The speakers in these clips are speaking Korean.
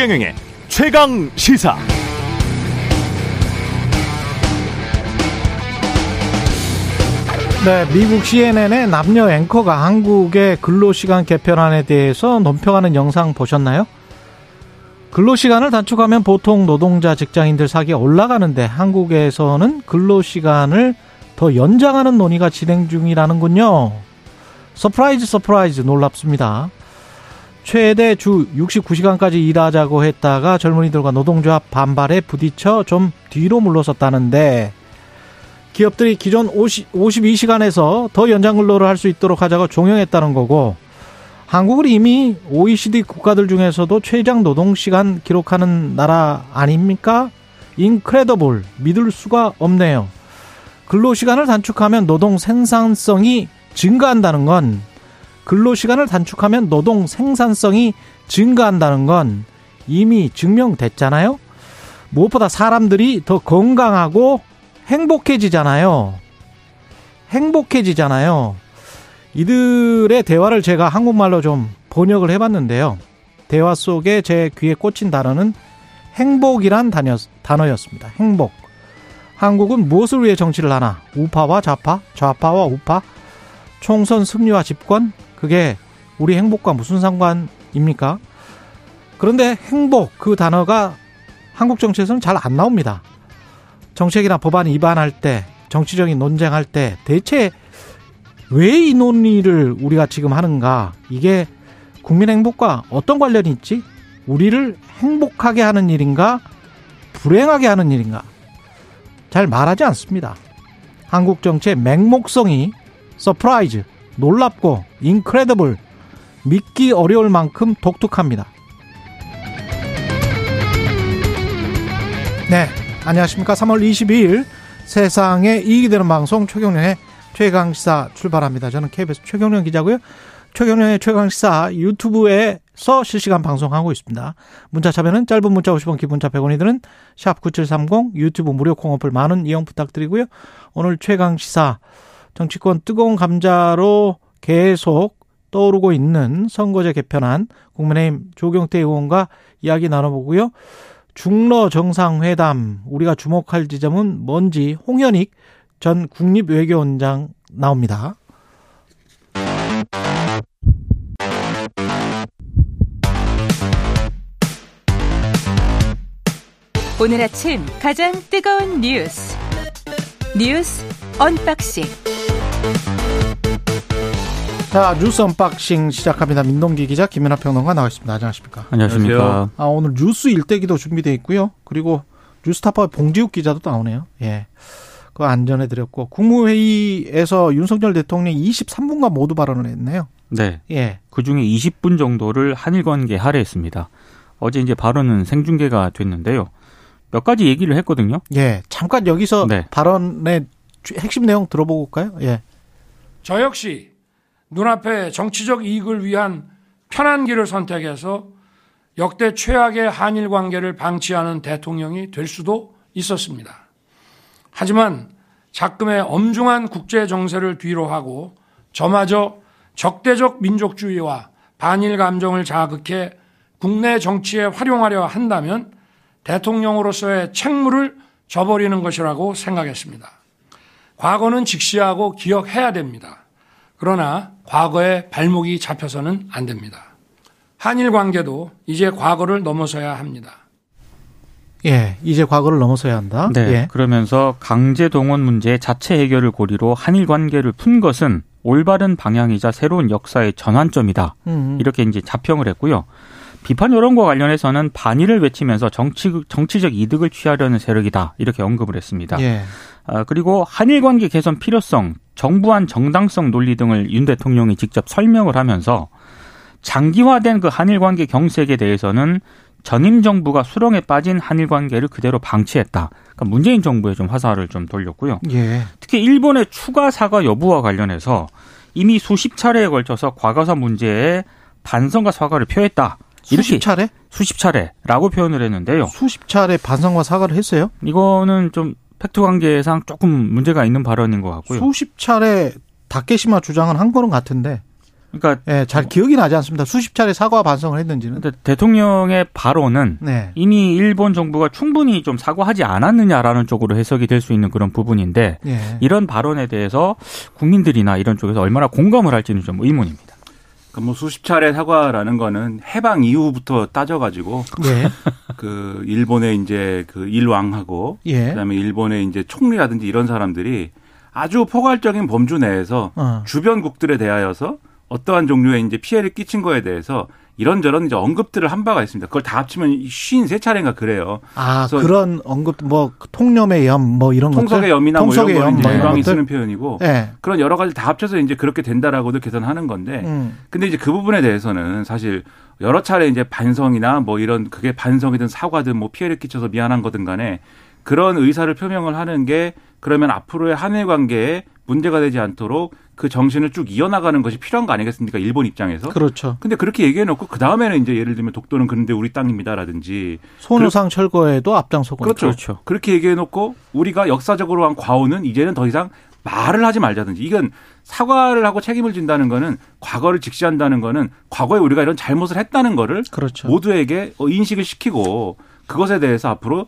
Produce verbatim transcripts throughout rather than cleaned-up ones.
최경영의 최강시사. 네, 미국 씨엔엔의 남녀 앵커가 한국의 근로시간 개편안에 대해서 논평하는 영상 보셨나요? 근로시간을 단축하면 보통 노동자 직장인들 사기에 올라가는데 한국에서는 근로시간을 더 연장하는 논의가 진행 중이라는군요. 서프라이즈 서프라이즈 놀랍습니다. 최대 주 육십구 시간까지 일하자고 했다가 젊은이들과 노동조합 반발에 부딪혀 좀 뒤로 물러섰다는데 기업들이 기존 오십이 시간에서 더 연장 근로를 할 수 있도록 하자고 종용했다는 거고, 한국은 이미 오이시디 국가들 중에서도 최장 노동시간 기록하는 나라 아닙니까? 인크레더블, 믿을 수가 없네요. 근로시간을 단축하면 노동 생산성이 증가한다는 건, 근로시간을 단축하면 노동 생산성이 증가한다는 건 이미 증명됐잖아요. 무엇보다 사람들이 더 건강하고 행복해지잖아요. 행복해지잖아요. 이들의 대화를 제가 한국말로 좀 번역을 해봤는데요. 대화 속에 제 귀에 꽂힌 단어는 행복이란 단어였습니다. 행복. 한국은 무엇을 위해 정치를 하나? 우파와 좌파, 좌파와 우파, 총선 승리와 집권? 그게 우리 행복과 무슨 상관입니까? 그런데 행복, 그 단어가 한국 정치에서는 잘 안 나옵니다. 정책이나 법안 위반할 때, 정치적인 논쟁할 때 대체 왜 이 논의를 우리가 지금 하는가? 이게 국민 행복과 어떤 관련이 있지? 우리를 행복하게 하는 일인가? 불행하게 하는 일인가? 잘 말하지 않습니다. 한국 정치의 맹목성이 서프라이즈, 놀랍고 인크레더블, 믿기 어려울 만큼 독특합니다. 네, 안녕하십니까. 삼월 이십이일 세상에 이익이 되는 방송 최경련의 최강시사 출발합니다. 저는 케이비에스 최경련 기자고요. 최경련의 최강시사 유튜브에서 실시간 방송하고 있습니다. 문자 참여는 짧은 문자 오십 원, 긴 문자 백 원이 드는 샵 구칠삼공, 유튜브 무료 콩어플 많은 이용 부탁드리고요. 오늘 최강시사, 정치권 뜨거운 감자로 계속 떠오르고 있는 선거제 개편안, 국민의힘 조경태 의원과 이야기 나눠보고요. 중러 정상회담, 우리가 주목할 지점은 뭔지 홍현익 전 국립외교원장 나옵니다. 오늘 아침 가장 뜨거운 뉴스, 뉴스 언박싱. 자, 뉴스 언박싱 시작합니다. 민동기 기자, 김연아 평론가 나와 있습니다. 안녕하십니까? 안녕하십니까? 아, 오늘 뉴스 일대기도 준비되어 있고요. 그리고 뉴스타파의 봉지욱 기자도 나오네요. 예, 그거 안 전해드렸고, 국무회의에서 윤석열 대통령이 이십삼 분간 모두 발언을 했네요. 네. 예. 그중에 이십 분 정도를 한일 관계 할애했습니다. 어제 이제 발언은 생중계가 됐는데요. 몇 가지 얘기를 했거든요. 예. 잠깐 여기서 네. 발언의 핵심 내용 들어보고 올까요? 예. 저 역시 눈앞에 정치적 이익을 위한 편한 길을 선택해서 역대 최악의 한일 관계를 방치하는 대통령이 될 수도 있었습니다. 하지만 작금의 엄중한 국제 정세를 뒤로하고 저마저 적대적 민족주의와 반일 감정을 자극해 국내 정치에 활용하려 한다면 대통령으로서의 책무를 저버리는 것이라고 생각했습니다. 과거는 직시하고 기억해야 됩니다. 그러나 과거에 발목이 잡혀서는 안 됩니다. 한일 관계도 이제 과거를 넘어서야 합니다. 예, 이제 과거를 넘어서야 한다. 네, 예. 그러면서 강제 동원 문제 자체 해결을 고리로 한일 관계를 푼 것은 올바른 방향이자 새로운 역사의 전환점이다. 음음. 이렇게 이제 자평을 했고요. 비판 여론과 관련해서는 반일을 외치면서 정치, 정치적 이득을 취하려는 세력이다. 이렇게 언급을 했습니다. 예. 아, 그리고 한일 관계 개선 필요성, 정부 안 정당성 논리 등을 윤 대통령이 직접 설명을 하면서 장기화된 그 한일 관계 경색에 대해서는 전임 정부가 수렁에 빠진 한일 관계를 그대로 방치했다. 그러니까 문재인 정부에 좀 화살을 좀 돌렸고요. 예. 특히 일본의 추가 사과 여부와 관련해서 이미 수십 차례에 걸쳐서 과거사 문제에 반성과 사과를 표했다. 수십 차례? 수십 차례라고 표현을 했는데요. 수십 차례 반성과 사과를 했어요? 이거는 좀 팩트 관계상 조금 문제가 있는 발언인 것 같고요. 수십 차례 다케시마 주장은 한 거는 같은데 그러니까 예, 잘 기억이 나지 않습니다. 수십 차례 사과 반성을 했는지는. 대통령의 발언은 네. 이미 일본 정부가 충분히 좀 사과하지 않았느냐라는 쪽으로 해석이 될 수 있는 그런 부분인데 예. 이런 발언에 대해서 국민들이나 이런 쪽에서 얼마나 공감을 할지는 좀 의문입니다. 그러니까 뭐 수십 차례 사과라는 거는 해방 이후부터 따져가지고 예. 그 일본의 이제 그 일왕하고 예. 그다음에 일본의 이제 총리라든지 이런 사람들이 아주 포괄적인 범주 내에서 어. 주변국들에 대하여서 어떠한 종류의 이제 피해를 끼친 거에 대해서 이런저런 이제 언급들을 한 바가 있습니다. 그걸 다 합치면 오십삼 차례인가 그래요. 아, 그런 언급, 뭐, 통념의 염, 뭐 이런 것들. 통석의 염이나 뭐 이런 거는 이제 일방이 쓰는 표현이고 네. 그런 여러 가지 다 합쳐서 이제 그렇게 된다라고도 계산하는 건데 음. 근데 이제 그 부분에 대해서는 사실 여러 차례 이제 반성이나 뭐 이런 그게 반성이든 사과든 뭐 피해를 끼쳐서 미안한 거든 간에 그런 의사를 표명을 하는 게 그러면 앞으로의 한일 관계에 문제가 되지 않도록 그 정신을 쭉 이어나가는 것이 필요한 거 아니겠습니까? 일본 입장에서. 그렇죠. 근데 그렇게 얘기해놓고 그 다음에는 이제 예를 들면 독도는 그런데 우리 땅입니다라든지. 손우상 그렇... 철거에도 앞장서고. 그렇죠. 그렇죠. 그렇게 얘기해놓고 우리가 역사적으로 한 과오는 이제는 더 이상 말을 하지 말자든지. 이건 사과를 하고 책임을 진다는 거는 과거를 직시한다는 거는 과거에 우리가 이런 잘못을 했다는 거를 그렇죠. 모두에게 인식을 시키고 그것에 대해서 앞으로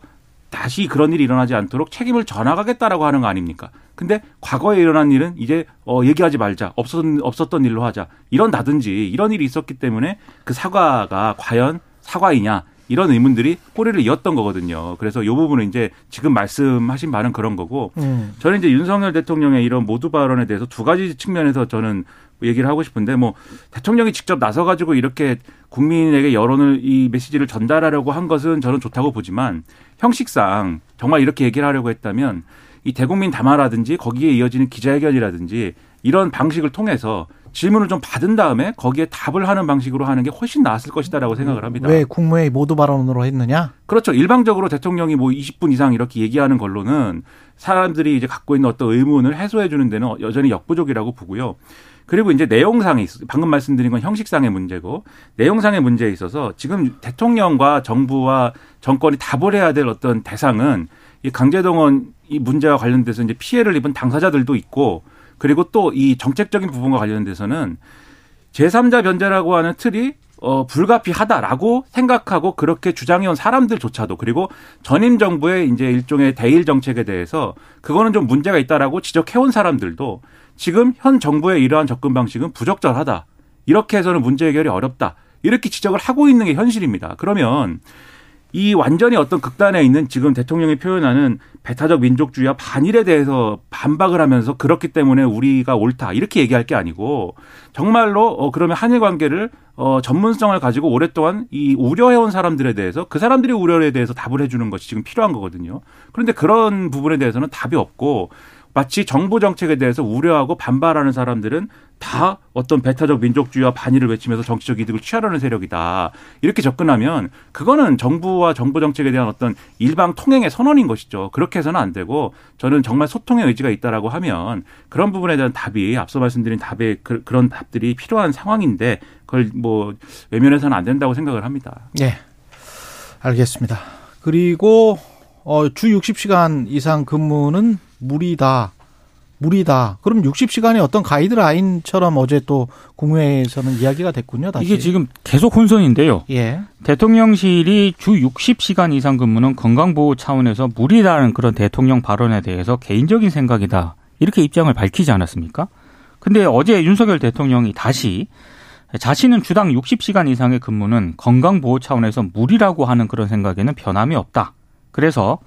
다시 그런 일이 일어나지 않도록 책임을 져나가겠다라고 하는 거 아닙니까? 근데 과거에 일어난 일은 이제 어 얘기하지 말자. 없었던 없었던 일로 하자. 이런다든지 이런 일이 있었기 때문에 그 사과가 과연 사과이냐? 이런 의문들이 꼬리를 이었던 거거든요. 그래서 이 부분은 이제 지금 말씀하신 바는 그런 거고 음. 저는 이제 윤석열 대통령의 이런 모두 발언에 대해서 두 가지 측면에서 저는 얘기를 하고 싶은데 뭐 대통령이 직접 나서 가지고 이렇게 국민에게 여론을 이 메시지를 전달하려고 한 것은 저는 좋다고 보지만 형식상 정말 이렇게 얘기를 하려고 했다면 이 대국민 담화라든지 거기에 이어지는 기자회견이라든지 이런 방식을 통해서 질문을 좀 받은 다음에 거기에 답을 하는 방식으로 하는 게 훨씬 나았을 것이다라고 생각을 합니다. 왜 국무회의 모두 발언으로 했느냐? 그렇죠. 일방적으로 대통령이 뭐 이십 분 이상 이렇게 얘기하는 걸로는 사람들이 이제 갖고 있는 어떤 의문을 해소해 주는 데는 여전히 역부족이라고 보고요. 그리고 이제 내용상에 있어 방금 말씀드린 건 형식상의 문제고 내용상의 문제에 있어서 지금 대통령과 정부와 정권이 답을 해야 될 어떤 대상은 이 강제동원 이 문제와 관련돼서 이제 피해를 입은 당사자들도 있고 그리고 또 이 정책적인 부분과 관련돼서는 제삼자 변제라고 하는 틀이 어, 불가피하다라고 생각하고 그렇게 주장해온 사람들조차도 그리고 전임 정부의 이제 일종의 대일 정책에 대해서 그거는 좀 문제가 있다라고 지적해온 사람들도 지금 현 정부의 이러한 접근 방식은 부적절하다. 이렇게 해서는 문제 해결이 어렵다. 이렇게 지적을 하고 있는 게 현실입니다. 그러면 이 완전히 어떤 극단에 있는 지금 대통령이 표현하는 배타적 민족주의와 반일에 대해서 반박을 하면서 그렇기 때문에 우리가 옳다. 이렇게 얘기할 게 아니고 정말로 어 그러면 한일 관계를 어 전문성을 가지고 오랫동안 이 우려해온 사람들에 대해서 그 사람들의 우려에 대해서 답을 해 주는 것이 지금 필요한 거거든요. 그런데 그런 부분에 대해서는 답이 없고 마치 정부 정책에 대해서 우려하고 반발하는 사람들은 다 어떤 배타적 민족주의와 반의를 외치면서 정치적 이득을 취하려는 세력이다. 이렇게 접근하면 그거는 정부와 정부 정책에 대한 어떤 일방 통행의 선언인 것이죠. 그렇게 해서는 안 되고 저는 정말 소통의 의지가 있다라고 하면 그런 부분에 대한 답이 앞서 말씀드린 답에 그, 그런 답들이 필요한 상황인데 그걸 뭐 외면해서는 안 된다고 생각을 합니다. 네. 알겠습니다. 그리고 어, 주 육십 시간 이상 근무는 무리다. 무리다. 그럼 육십 시간이 어떤 가이드라인처럼 어제 또 국무회의에서는 이야기가 됐군요. 다시. 이게 지금 계속 혼선인데요. 예. 대통령실이 주 육십 시간 이상 근무는 건강보호 차원에서 무리다라는 그런 대통령 발언에 대해서 개인적인 생각이다. 이렇게 입장을 밝히지 않았습니까? 근데 어제 윤석열 대통령이 다시 자신은 주당 육십 시간 이상의 근무는 건강보호 차원에서 무리라고 하는 그런 생각에는 변함이 없다. 그래서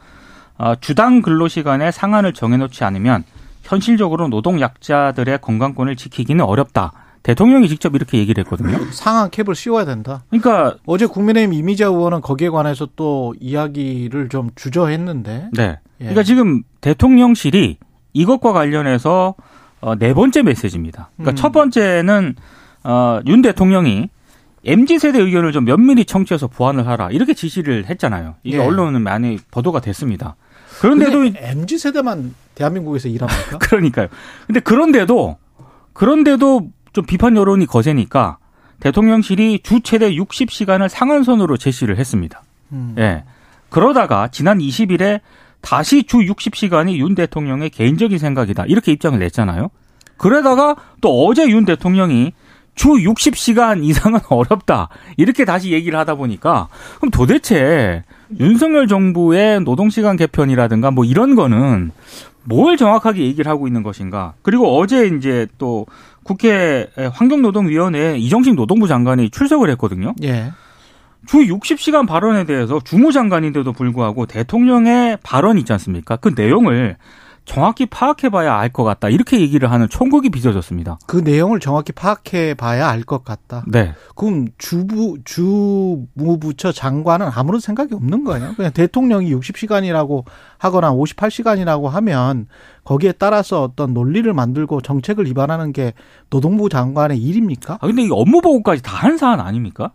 주당 근로시간의 상한을 정해놓지 않으면 현실적으로 노동약자들의 건강권을 지키기는 어렵다. 대통령이 직접 이렇게 얘기를 했거든요. 상한 캡을 씌워야 된다. 그러니까 어제 국민의힘 이미자 의원은 거기에 관해서 또 이야기를 좀 주저했는데. 네. 예. 그러니까 지금 대통령실이 이것과 관련해서 네 번째 메시지입니다. 그러니까 음. 첫 번째는 윤 대통령이 엠지세대 의견을 좀 면밀히 청취해서 보완을 하라. 이렇게 지시를 했잖아요. 이게 예. 언론은 많이 보도가 됐습니다. 그런데도. 엠지세대만 대한민국에서 일합니까? 그러니까요. 근데 그런데도, 그런데도 좀 비판 여론이 거세니까 대통령실이 주 최대 육십 시간을 상한선으로 제시를 했습니다. 음. 예. 그러다가 지난 이십 일에 다시 주 육십 시간이 윤 대통령의 개인적인 생각이다. 이렇게 입장을 냈잖아요. 그러다가 또 어제 윤 대통령이 주 육십 시간 이상은 어렵다. 이렇게 다시 얘기를 하다 보니까 그럼 도대체 윤석열 정부의 노동시간 개편이라든가 뭐 이런 거는 뭘 정확하게 얘기를 하고 있는 것인가. 그리고 어제 이제 또 국회 환경노동위원회에 이정식 노동부 장관이 출석을 했거든요. 예. 주 육십 시간 발언에 대해서 주무장관인데도 불구하고 대통령의 발언이 있지 않습니까? 그 내용을 정확히 파악해봐야 알 것 같다. 이렇게 얘기를 하는 총국이 빚어졌습니다. 그 내용을 정확히 파악해봐야 알 것 같다. 네. 그럼 주부 주무부처 장관은 아무런 생각이 없는 거예요. 그냥 대통령이 육십 시간이라고 하거나 오십팔 시간이라고 하면 거기에 따라서 어떤 논리를 만들고 정책을 입안하는 게 노동부 장관의 일입니까? 아 근데 이 업무 보고까지 다 한 사안 아닙니까?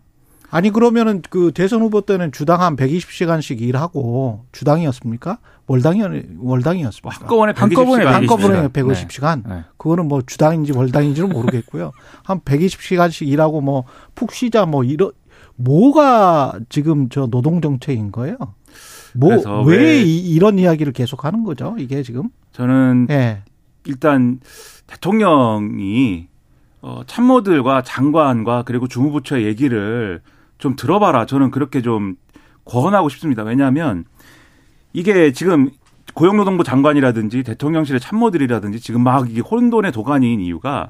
아니 그러면은 그 대선 후보 때는 주당 한 백이십 시간씩 일하고 주당이었습니까? 월당이 월당이었습니다. 한꺼번에 한꺼번에 한꺼번에 백오십 시간. 네. 그거는 뭐 주당인지 월당인지는 모르겠고요. 한 백이십 시간씩 일하고 뭐 푹 쉬자 뭐 이런 뭐가 지금 저 노동 정책인 거예요? 뭐 왜 이런 이야기를 계속하는 거죠? 이게 지금 저는 네. 일단 대통령이 어, 참모들과 장관과 그리고 주무부처의 얘기를 좀 들어봐라. 저는 그렇게 좀 권하고 싶습니다. 왜냐하면 이게 지금 고용노동부 장관이라든지 대통령실의 참모들이라든지 지금 막 이게 혼돈의 도가니인 이유가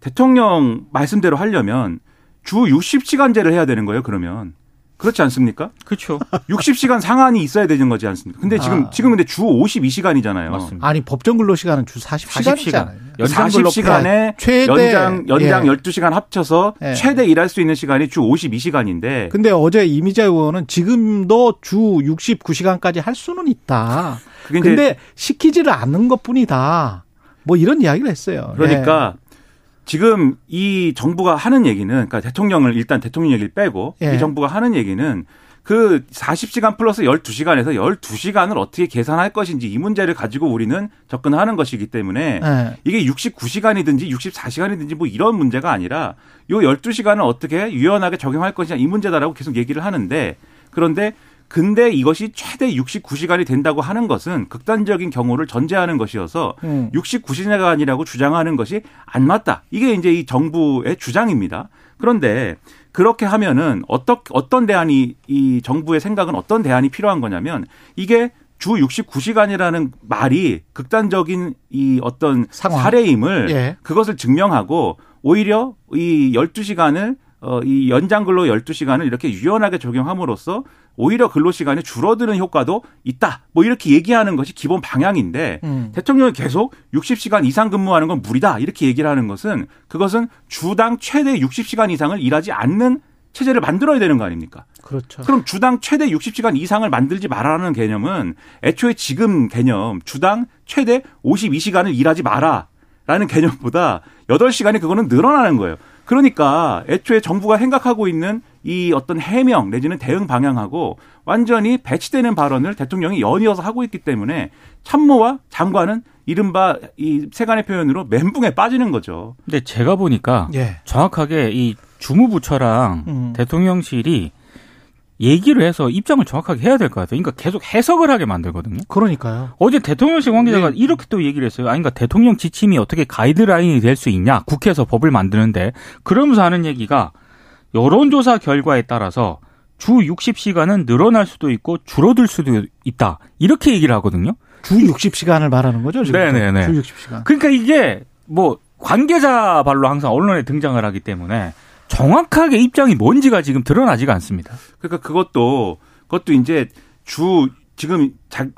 대통령 말씀대로 하려면 주 육십 시간제를 해야 되는 거예요. 그러면. 그렇지 않습니까? 그렇죠. 육십 시간 상한이 있어야 되는 거지 않습니까? 근데 지금, 아. 지금 근데 주 오십이 시간이잖아요. 맞습니다. 아니, 법정 근로 시간은 주 사십 시간이잖아요. 연장 사십 시간에 최대. 연장, 연장 예. 열두 시간 합쳐서 예. 최대 일할 수 있는 시간이 주 오십이 시간인데. 근데 어제 이미자 의원은 지금도 주 육십구 시간까지 할 수는 있다. 그게 이제 근데 시키지를 않는 것 뿐이다. 뭐 이런 이야기를 했어요. 그러니까. 예. 지금 이 정부가 하는 얘기는 그러니까 대통령을 일단 대통령 얘기를 빼고 예. 이 정부가 하는 얘기는 그 사십 시간 플러스 열두 시간에서 열두 시간을 어떻게 계산할 것인지 이 문제를 가지고 우리는 접근하는 것이기 때문에 예. 이게 육십구 시간이든지 육십사 시간이든지 뭐 이런 문제가 아니라 요 열두 시간을 어떻게 유연하게 적용할 것이냐 이 문제다라고 계속 얘기를 하는데 그런데 근데 이것이 최대 육십구 시간이 된다고 하는 것은 극단적인 경우를 전제하는 것이어서 음. 육십구 시간이라고 주장하는 것이 안 맞다. 이게 이제 이 정부의 주장입니다. 그런데 그렇게 하면은 어떤 어떤 대안이 이 정부의 생각은 어떤 대안이 필요한 거냐면 이게 주 육십구 시간이라는 말이 극단적인 이 어떤 상황. 사례임을 예. 그것을 증명하고 오히려 이 열두 시간을 어, 이 연장 근로 열두 시간을 이렇게 유연하게 적용함으로써 오히려 근로시간이 줄어드는 효과도 있다. 뭐 이렇게 얘기하는 것이 기본 방향인데 음. 대통령이 계속 육십 시간 이상 근무하는 건 무리다. 이렇게 얘기를 하는 것은 그것은 주당 최대 육십 시간 이상을 일하지 않는 체제를 만들어야 되는 거 아닙니까? 그렇죠. 그럼 주당 최대 육십 시간 이상을 만들지 말라는 개념은 애초에 지금 개념 주당 최대 오십이 시간을 일하지 마라라는 개념보다 여덟 시간이 그거는 늘어나는 거예요. 그러니까 애초에 정부가 생각하고 있는 이 어떤 해명 내지는 대응 방향하고 완전히 배치되는 발언을 대통령이 연이어서 하고 있기 때문에 참모와 장관은 이른바 이 세간의 표현으로 멘붕에 빠지는 거죠. 근데 제가 보니까 예. 정확하게 이 주무부처랑 음. 대통령실이 얘기를 해서 입장을 정확하게 해야 될 것 같아요. 그러니까 계속 해석을 하게 만들거든요. 그러니까요. 어제 대통령실 관계자가 네. 이렇게 또 얘기를 했어요. 아니, 그러니까 대통령 지침이 어떻게 가이드라인이 될 수 있냐. 국회에서 법을 만드는데. 그러면서 하는 얘기가 여론조사 결과에 따라서 주 육십 시간은 늘어날 수도 있고 줄어들 수도 있다. 이렇게 얘기를 하거든요. 주 육십 시간을 말하는 거죠, 지금? 네네네. 주 육십 시간. 그러니까 이게 뭐 관계자 발로 항상 언론에 등장을 하기 때문에 정확하게 입장이 뭔지가 지금 드러나지가 않습니다. 그러니까 그것도 그것도 이제 주 지금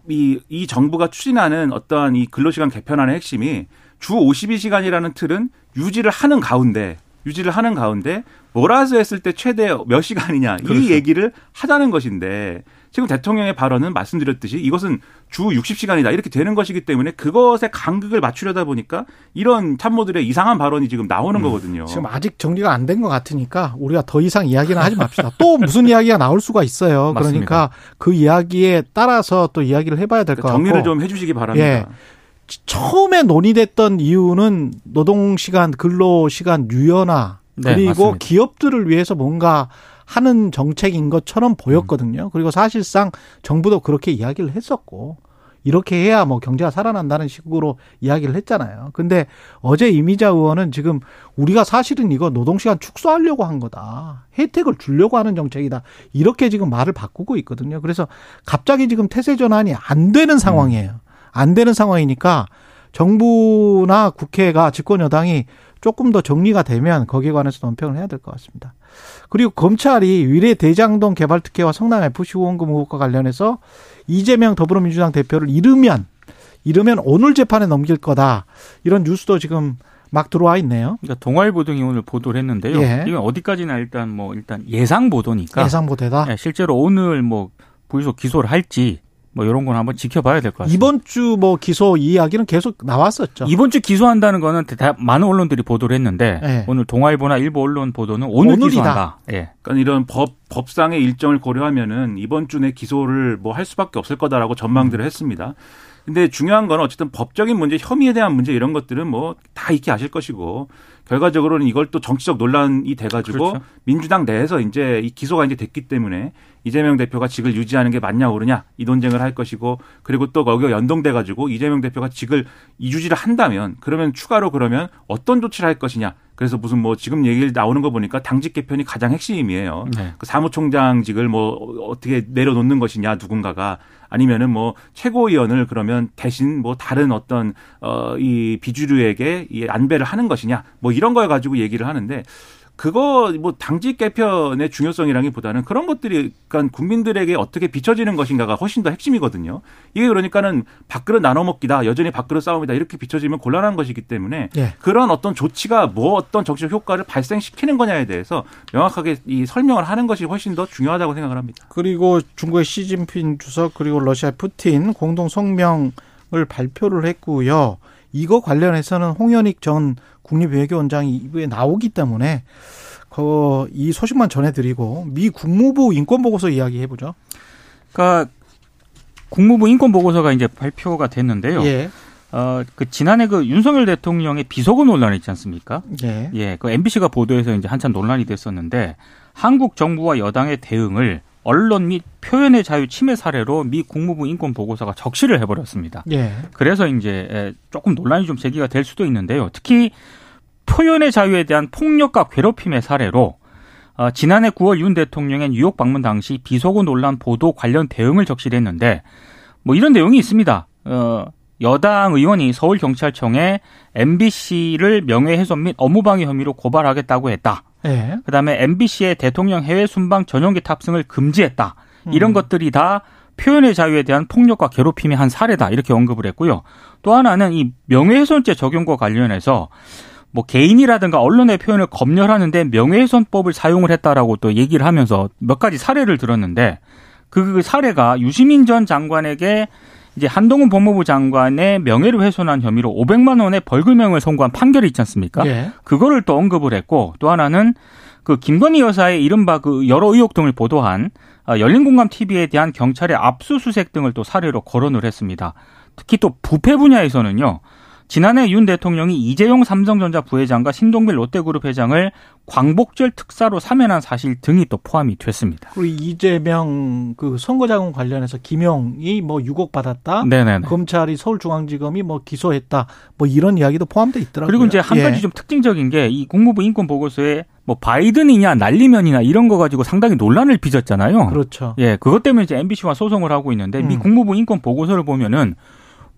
이, 이 정부가 추진하는 어떠한 이 근로시간 개편안의 핵심이 주 오십이 시간이라는 틀은 유지를 하는 가운데 유지를 하는 가운데 몰아서 했을 때 최대 몇 시간이냐 이 그렇죠. 얘기를 하자는 것인데 지금 대통령의 발언은 말씀드렸듯이 이것은 주 육십 시간이다 이렇게 되는 것이기 때문에 그것에 간극을 맞추려다 보니까 이런 참모들의 이상한 발언이 지금 나오는 음, 거거든요. 지금 아직 정리가 안 된 것 같으니까 우리가 더 이상 이야기는 하지 맙시다. 또 무슨 이야기가 나올 수가 있어요. 그러니까 맞습니다. 그 이야기에 따라서 또 이야기를 해봐야 될 것 같고. 정리를 좀 해 주시기 바랍니다. 예. 처음에 논의됐던 이유는 노동시간, 근로시간 유연화 그리고 네, 기업들을 위해서 뭔가 하는 정책인 것처럼 보였거든요. 그리고 사실상 정부도 그렇게 이야기를 했었고 이렇게 해야 뭐 경제가 살아난다는 식으로 이야기를 했잖아요. 근데 어제 이미자 의원은 지금 우리가 사실은 이거 노동시간 축소하려고 한 거다. 혜택을 주려고 하는 정책이다. 이렇게 지금 말을 바꾸고 있거든요. 그래서 갑자기 지금 태세 전환이 안 되는 상황이에요. 안 되는 상황이니까 정부나 국회가 집권 여당이 조금 더 정리가 되면 거기에 관해서 논평을 해야 될 것 같습니다. 그리고 검찰이 위례 대장동 개발특혜와 성남에프씨 후원금 의혹과 관련해서 이재명 더불어민주당 대표를 이르면 이르면 오늘 재판에 넘길 거다. 이런 뉴스도 지금 막 들어와 있네요. 그러니까 동아일보 등이 오늘 보도를 했는데요. 예. 이건 어디까지나 일단 뭐 일단 예상 보도니까. 예상 보도다. 예, 실제로 오늘 뭐 불소 기소를 할지. 뭐 이런 건 한번 지켜봐야 될 것 같습니다. 이번 주 뭐 기소 이야기는 계속 나왔었죠. 이번 주 기소한다는 거는 다 많은 언론들이 보도를 했는데 네. 오늘 동아일보나 일부 언론 보도는 오늘 오늘이다. 기소한다. 네. 그러니까 이런 법 법상의 일정을 고려하면은 이번 주 내 기소를 뭐 할 수밖에 없을 거다라고 전망들을 음. 했습니다. 근데 중요한 건 어쨌든 법적인 문제, 혐의에 대한 문제 이런 것들은 뭐 다 익히 아실 것이고 결과적으로는 이걸 또 정치적 논란이 돼가지고 그렇죠. 민주당 내에서 이제 이 기소가 이제 됐기 때문에 이재명 대표가 직을 유지하는 게 맞냐 오르냐 이 논쟁을 할 것이고 그리고 또 거기가 연동돼가지고 이재명 대표가 직을 유지를 한다면 그러면 추가로 그러면 어떤 조치를 할 것이냐 그래서 무슨 뭐 지금 얘기를 나오는 거 보니까 당직 개편이 가장 핵심이에요. 네. 그 사무총장직을 뭐 어떻게 내려놓는 것이냐 누군가가 아니면은 뭐 최고위원을 그러면 대신 뭐 다른 어떤 어 이 비주류에게 이 안배를 하는 것이냐 뭐 이런 걸 가지고 얘기를 하는데 그거 뭐 당직 개편의 중요성이라기보다는 그런 것들이 그러니까 국민들에게 어떻게 비춰지는 것인가가 훨씬 더 핵심이거든요. 이게 그러니까는 밥그릇 나눠 먹기다, 여전히 밥그릇 싸움이다 이렇게 비춰지면 곤란한 것이기 때문에 예. 그런 어떤 조치가 뭐 어떤 정치적 효과를 발생시키는 거냐에 대해서 명확하게 이 설명을 하는 것이 훨씬 더 중요하다고 생각을 합니다. 그리고 중국의 시진핑 주석 그리고 러시아 푸틴 공동 성명을 발표를 했고요. 이거 관련해서는 홍현익 전 국립외교원장이 이 부에 나오기 때문에 그 이 소식만 전해드리고 미 국무부 인권보고서 이야기해보죠. 그러니까 국무부 인권보고서가 이제 발표가 됐는데요. 예. 어, 그 지난해 그 윤석열 대통령의 비속어 논란이 있지 않습니까? 예. 예. 그 엠비씨가 보도해서 이제 한참 논란이 됐었는데 한국 정부와 여당의 대응을 언론 및 표현의 자유 침해 사례로 미 국무부 인권보고서가 적시를 해버렸습니다. 예. 그래서 이제 조금 논란이 좀 제기가 될 수도 있는데요. 특히 표현의 자유에 대한 폭력과 괴롭힘의 사례로 지난해 구월 윤 대통령의 뉴욕 방문 당시 비속어 논란 보도 관련 대응을 적시를 했는데 뭐 이런 내용이 있습니다. 어, 여당 의원이 서울경찰청에 엠비씨를 명예훼손 및 업무방해 혐의로 고발하겠다고 했다. 네. 그다음에 엠비씨의 대통령 해외 순방 전용기 탑승을 금지했다. 이런 음. 것들이 다 표현의 자유에 대한 폭력과 괴롭힘의 한 사례다. 이렇게 언급을 했고요. 또 하나는 이 명예훼손죄 적용과 관련해서 뭐 개인이라든가 언론의 표현을 검열하는데 명예훼손법을 사용을 했다라고 또 얘기를 하면서 몇 가지 사례를 들었는데 그 사례가 유시민 전 장관에게 이제 한동훈 법무부 장관의 명예를 훼손한 혐의로 오백만 원의 벌금형을 선고한 판결이 있지 않습니까? 예. 그거를 또 언급을 했고 또 하나는 그 김건희 여사의 이른바 그 여러 의혹 등을 보도한 열린공감티비에 대한 경찰의 압수수색 등을 또 사례로 거론을 했습니다. 특히 또 부패 분야에서는요. 지난해 윤 대통령이 이재용 삼성전자 부회장과 신동빈 롯데그룹 회장을 광복절 특사로 사면한 사실 등이 또 포함이 됐습니다. 그리고 이재명 그 선거자금 관련해서 김용이 뭐 유곡 받았다. 네네네. 검찰이 서울중앙지검이 뭐 기소했다. 뭐 이런 이야기도 포함돼 있더라고요. 그리고 이제 한 가지 예. 좀 특징적인 게 이 국무부 인권 보고서에 뭐 바이든이냐 날리면이나 이런 거 가지고 상당히 논란을 빚었잖아요. 그렇죠. 예, 그것 때문에 이제 엠비씨와 소송을 하고 있는데 음. 미 국무부 인권 보고서를 보면은.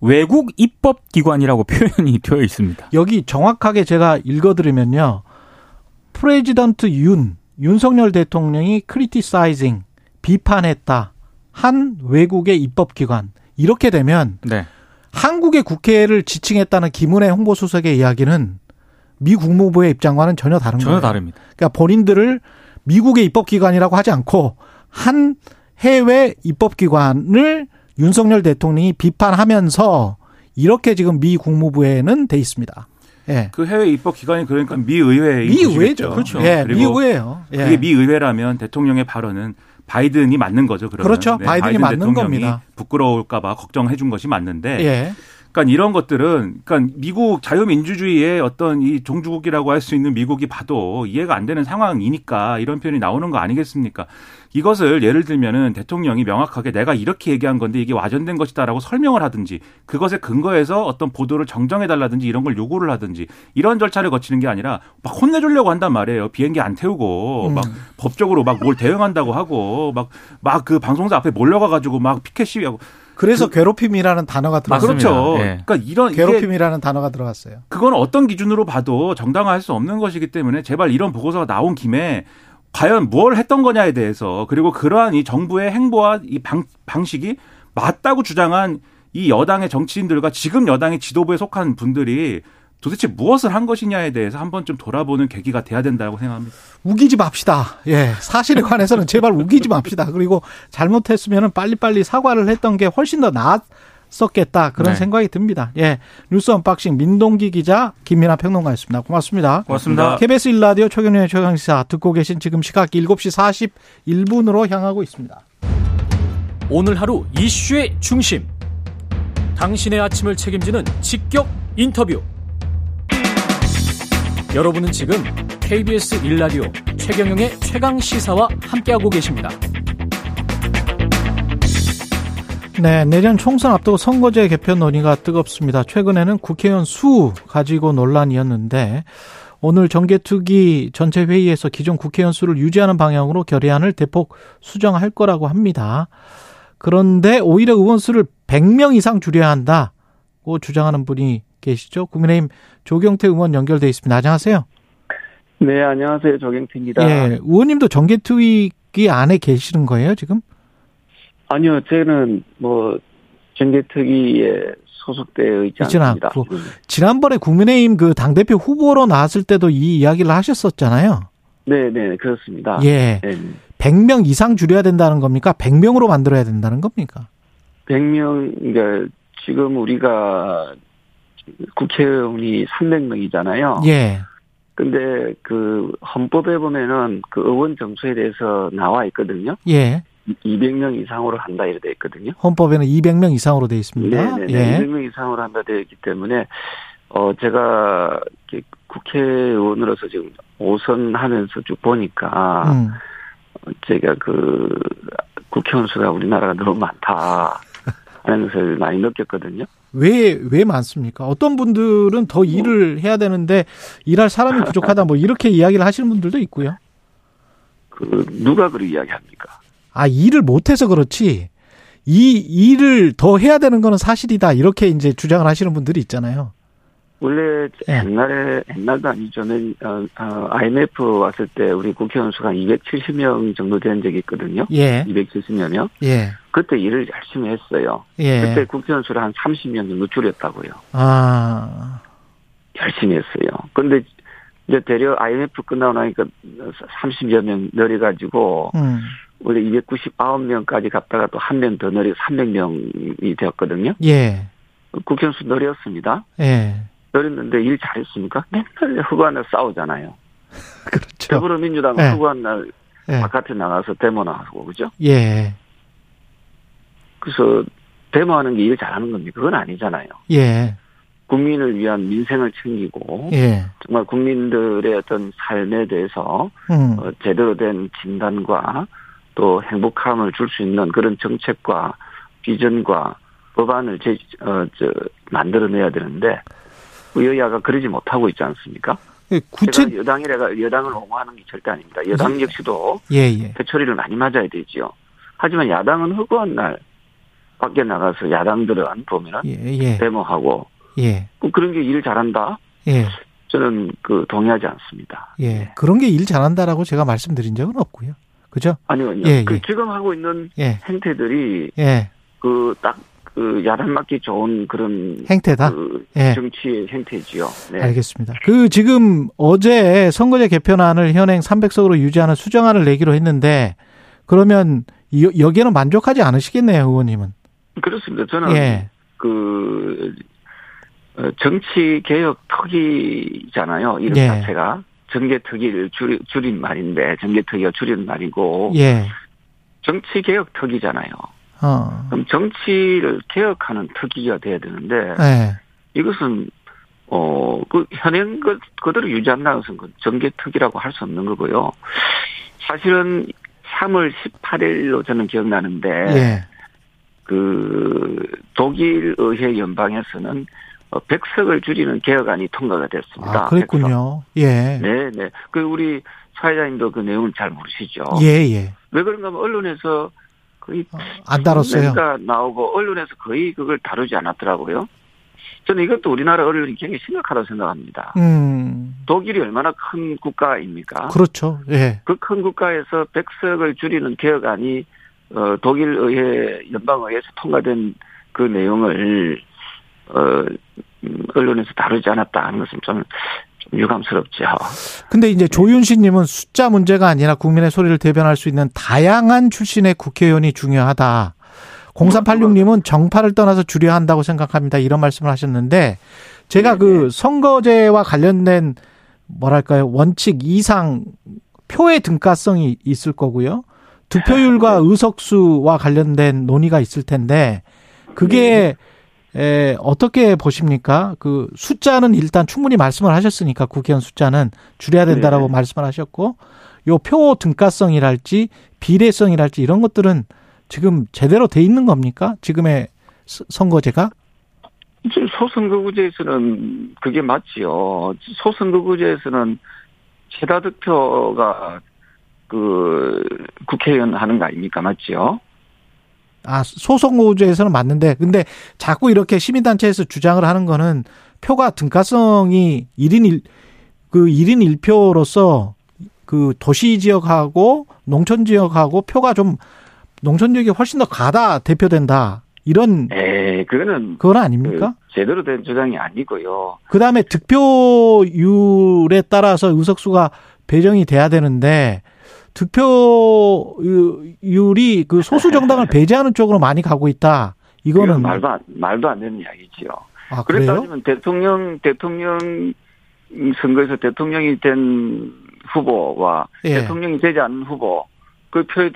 외국 입법기관이라고 표현이 되어 있습니다. 여기 정확하게 제가 읽어드리면요. 프레지던트 윤, 윤석열 대통령이 크리티사이징, 비판했다. 한 외국의 입법기관. 이렇게 되면 네. 한국의 국회를 지칭했다는 김은혜 홍보수석의 이야기는 미 국무부의 입장과는 전혀 다른 전혀 거예요. 전혀 다릅니다. 그러니까 본인들을 미국의 입법기관이라고 하지 않고 한 해외 입법기관을 윤석열 대통령이 비판하면서 이렇게 지금 미 국무부에는 돼 있습니다. 예. 그 해외 입법 기관이 그러니까 미 의회인 것이죠. 미 의회죠. 그렇죠. 예, 미 의회예요. 예. 그게 미 의회라면 대통령의 발언은 바이든이 맞는 거죠. 그러면. 그렇죠. 네, 바이든이 바이든 맞는 겁니다. 부끄러울까 봐 걱정해 준 것이 맞는데. 예. 그러니까 이런 것들은, 그러니까 미국 자유민주주의의 어떤 이 종주국이라고 할 수 있는 미국이 봐도 이해가 안 되는 상황이니까 이런 표현이 나오는 거 아니겠습니까? 이것을 예를 들면은 대통령이 명확하게 내가 이렇게 얘기한 건데 이게 와전된 것이다라고 설명을 하든지, 그것에 근거해서 어떤 보도를 정정해달라든지 이런 걸 요구를 하든지, 이런 절차를 거치는 게 아니라 막 혼내주려고 한단 말이에요. 비행기 안 태우고, 음. 막 법적으로 막 뭘 대응한다고 하고, 막, 막 그 방송사 앞에 몰려가가지고 막 피켓 시위하고. 그래서 그, 괴롭힘이라는 단어가 들어갔어요. 그렇죠. 예. 그러니까 이런 괴롭힘이라는 단어가 들어갔어요. 그건 어떤 기준으로 봐도 정당화할 수 없는 것이기 때문에 제발 이런 보고서가 나온 김에 과연 뭘 했던 거냐에 대해서, 그리고 그러한 이 정부의 행보와 이 방, 방식이 맞다고 주장한 이 여당의 정치인들과 지금 여당의 지도부에 속한 분들이 도대체 무엇을 한 것이냐에 대해서 한 번쯤 돌아보는 계기가 돼야 된다고 생각합니다. 우기지 맙시다. 예, 사실에 관해서는 제발 우기지 맙시다. 그리고 잘못했으면 빨리빨리 사과를 했던 게 훨씬 더 나았었겠다. 그런 네. 생각이 듭니다. 예, 뉴스 언박싱 민동기 기자, 김민하 평론가였습니다. 고맙습니다. 고맙습니다. 케이비에스 일 라디오 최경영의 최강시사 듣고 계신 지금 시각 일곱 시 사십일 분으로 향하고 있습니다. 오늘 하루 이슈의 중심. 당신의 아침을 책임지는 직격 인터뷰. 여러분은 지금 케이비에스 일 라디오 최경영의 최강시사와 함께하고 계십니다. 네, 내년 총선 앞두고 선거제 개편 논의가 뜨겁습니다. 최근에는 국회의원 수 가지고 논란이었는데 오늘 정개특위 전체 회의에서 기존 국회의원 수를 유지하는 방향으로 결의안을 대폭 수정할 거라고 합니다. 그런데 오히려 의원 수를 백 명 이상 줄여야 한다고 주장하는 분이 계시죠? 국민의힘 조경태 의원 연결돼 있습니다. 안녕하세요. 네, 안녕하세요. 조경태입니다. 예, 의원님도 정개특위 안에 계시는 거예요, 지금? 아니요, 저는 뭐 정개특위에 소속되어 있지 않습니다. 음. 지난번에 국민의힘 그 당대표 후보로 나왔을 때도 이 이야기를 하셨었잖아요. 네, 네, 그렇습니다. 예, 네. 백 명 이상 줄여야 된다는 겁니까? 백 명으로 만들어야 된다는 겁니까? 백 명, 그러니까 지금 우리가 국회의원이 삼백 명이잖아요. 예. 근데 그 헌법에 보면은 그 의원 정수에 대해서 나와 있거든요. 예. 이백 명 이상으로 한다 이래 돼 있거든요. 헌법에는 이백 명 이상으로 돼 있습니다. 네, 예. 이백 명 이상으로 한다 되어 있기 때문에 어 제가 국회의원으로서 지금 오선 하면서 쭉 보니까 음. 제가 그 국회의원 수가 우리나라가 너무 많다. 하는 것을 많이 느꼈거든요. 왜, 왜 많습니까? 어떤 분들은 더 일을 해야 되는데 일할 사람이 부족하다 뭐 이렇게 이야기를 하시는 분들도 있고요. 그 누가 그렇게 이야기합니까? 아, 일을 못해서 그렇지 이 일을 더 해야 되는 거는 사실이다 이렇게 이제 주장을 하시는 분들이 있잖아요. 원래 네. 옛날에 옛날도 아니죠. 아이엠에프 왔을 때 우리 국회의원 수가 이백칠십 명 정도 된 적이 있거든요. 예. 이백칠십여 명. 예. 그때 일을 열심히 했어요. 예. 그때 국회의원 수를 한 삼십 명 정도 줄였다고요. 아. 열심히 했어요. 그런데 이제 대려 아이엠에프 끝나고 나니까 삼십여 명 늘려가지고 음. 원래 이백구십구 명까지 갔다가 또 한 명 더 늘려 삼백 명이 되었거든요. 예. 국회의원 수 늘렸습니다. 예. 그랬는데 일 잘했습니까? 맨날 후보한 날 싸우잖아요. 그렇죠. 더불어민주당은 네. 후보한 날 네. 바깥에 나가서 데모나 하고 그죠? 예. 그래서 데모하는 게 일 잘하는 겁니까? 그건 아니잖아요. 예. 국민을 위한 민생을 챙기고 예. 정말 국민들의 어떤 삶에 대해서 음. 어, 제대로 된 진단과 또 행복함을 줄 수 있는 그런 정책과 비전과 법안을 제, 어, 저, 만들어내야 되는데. 여야가 그러지 못하고 있지 않습니까? 예, 구체 여당이라가 여당을 옹호하는 게 절대 아닙니다. 여당 역시도 예예. 배초리를 많이 맞아야 되지요. 하지만 야당은 허구한 날 밖에 나가서 야당들은 보면은 예예. 데모하고 예. 그런 게 일 잘한다. 예. 저는 그 동의하지 않습니다. 예, 그런 게 일 잘한다라고 제가 말씀드린 적은 없고요. 그죠? 아니요, 아니요. 예, 그 예. 지금 하고 있는 예. 행태들이 예. 그 딱. 그 야단 맞기 좋은 그런 행태다. 그 정치의 예. 행태지요. 네. 알겠습니다. 그 지금 어제 선거제 개편안을 현행 삼백 석으로 유지하는 수정안을 내기로 했는데 그러면 여기에는 만족하지 않으시겠네요, 의원님은. 그렇습니다. 저는 예. 그 정치 개혁 특위잖아요. 이름 예. 자체가 정계 특위를 줄인, 줄인 말인데 정계 특위가 줄인 말이고 예. 정치 개혁 특위잖아요. 어. 그럼 정치를 개혁하는 특위가 돼야 되는데 네. 이것은 어, 그 현행 그 그대로 유지한다는 것은 정계 특위라고 할 수 없는 거고요. 사실은 삼월 십팔일로 저는 기억나는데 네. 그 독일 의회 연방에서는 백석을 줄이는 개혁안이 통과가 됐습니다. 아, 그랬군요. 백석. 예. 네, 네. 그 우리 차 회장님도 그 내용을 잘 모르시죠. 예, 예. 왜 그런가 하면 언론에서 거의 안 다뤘어요. 나오고 언론에서 거의 그걸 다루지 않았더라고요. 저는 이것도 우리나라 언론이 굉장히 심각하다고 생각합니다. 음. 독일이 얼마나 큰 국가입니까? 그렇죠. 예. 그 큰 국가에서 백석을 줄이는 개혁안이 어, 독일 의회, 연방의회에서 통과된 그 내용을 어, 언론에서 다루지 않았다 하는 것은 좀, 좀 유감스럽죠. 근데 이제 조윤시님은 숫자 문제가 아니라 국민의 소리를 대변할 수 있는 다양한 출신의 국회의원이 중요하다. 공삼팔육님은 정파를 떠나서 줄여야 한다고 생각합니다. 이런 말씀을 하셨는데 제가 네네. 그 선거제와 관련된 뭐랄까요 원칙 이상 표의 등가성이 있을 거고요. 투표율과 의석수와 관련된 논의가 있을 텐데 그게 에, 어떻게 보십니까? 그 숫자는 일단 충분히 말씀을 하셨으니까 국회의원 숫자는 줄여야 된다라고 네. 말씀을 하셨고 요 표 등가성이랄지 비례성이랄지 이런 것들은 지금 제대로 돼 있는 겁니까? 지금의 선거제가? 지금 소선거구제에서는 그게 맞지요. 소선거구제에서는 최다 득표가 그 국회의원 하는 거 아닙니까? 맞지요? 아, 소선거구제에서는 맞는데 근데 자꾸 이렇게 시민단체에서 주장을 하는 거는 표가 등가성이 일 인 일, 그 일 인 일 표로서 그 도시 지역하고 농촌 지역하고 표가 좀 농촌 지역이 훨씬 더 과다 대표된다. 이런 에, 그거는 그건 아닙니까? 그 제대로 된 주장이 아니고요. 그다음에 득표율에 따라서 의석수가 배정이 돼야 되는데 득표율이 그 소수 정당을 배제하는 쪽으로 많이 가고 있다. 이거는 말도 안, 말도 안 되는 이야기지요. 아, 그래요? 그렇다면 대통령 대통령 선거에서 대통령이 된 후보와 예. 대통령이 되지 않은 후보 그 표의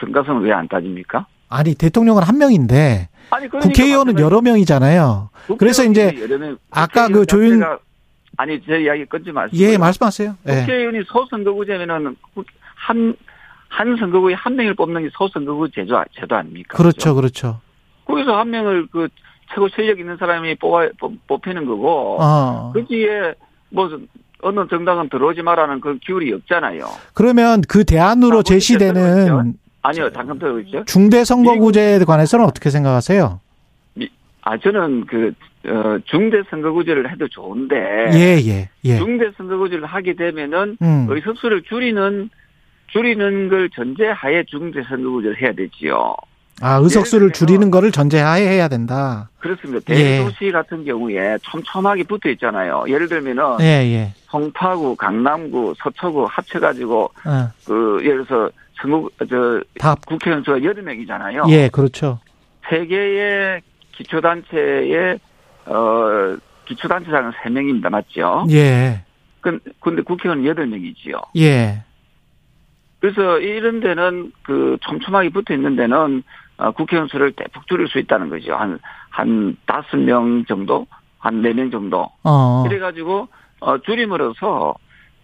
등가성은 왜 안 따집니까? 아니 대통령은 한 명인데 아니, 그러니까 국회의원은 여러 명이잖아요. 그래서 이제 명, 아까 그 조윤 아니 제 이야기 끊지 마시고 예 말씀하세요. 국회의원이 예. 소선거구제면은 한 한 선거구에 한 명을 뽑는 게 소선거구 제도 제도 아닙니까? 그렇죠, 그렇죠. 거기서 한 명을 그 최고 실력 있는 사람이 뽑아 뽑히는 거고 어. 거기에 무슨 어느 정당은 들어오지 말라는 그 기울이 없잖아요. 그러면 그 대안으로 제시되는 아니요, 잠깐 들고 있죠. 중대 선거구제에 관해서는 어떻게 생각하세요? 아 저는 그 어, 중대 선거구제를 해도 좋은데 예예 예, 예. 중대 선거구제를 하게 되면은 음. 의석수를 줄이는 줄이는 걸 전제하에 중대 선거구제를 해야 되지요. 아 의석수를 줄이는 거를 전제하에 해야 된다. 그렇습니다. 대도시 예. 같은 경우에 촘촘하게 붙어 있잖아요. 예를 들면은 예, 예. 송파구, 강남구, 서초구 합쳐가지고 어. 그 예를 들어서 선거 저 다. 국회의원 수가 여덟 명이잖아요. 예, 그렇죠. 세 개의 기초단체의 어 기초단체장은 세 명입니다, 맞죠? 예. 근 근데 국회의원 여덟 명이지요. 예. 그래서 이런 데는 그 촘촘하게 붙어 있는 데는 국회의원 수를 대폭 줄일 수 있다는 거죠. 한, 한 다섯 명 정도? 한 네 명 정도? 어. 이래가지고, 어, 줄임으로써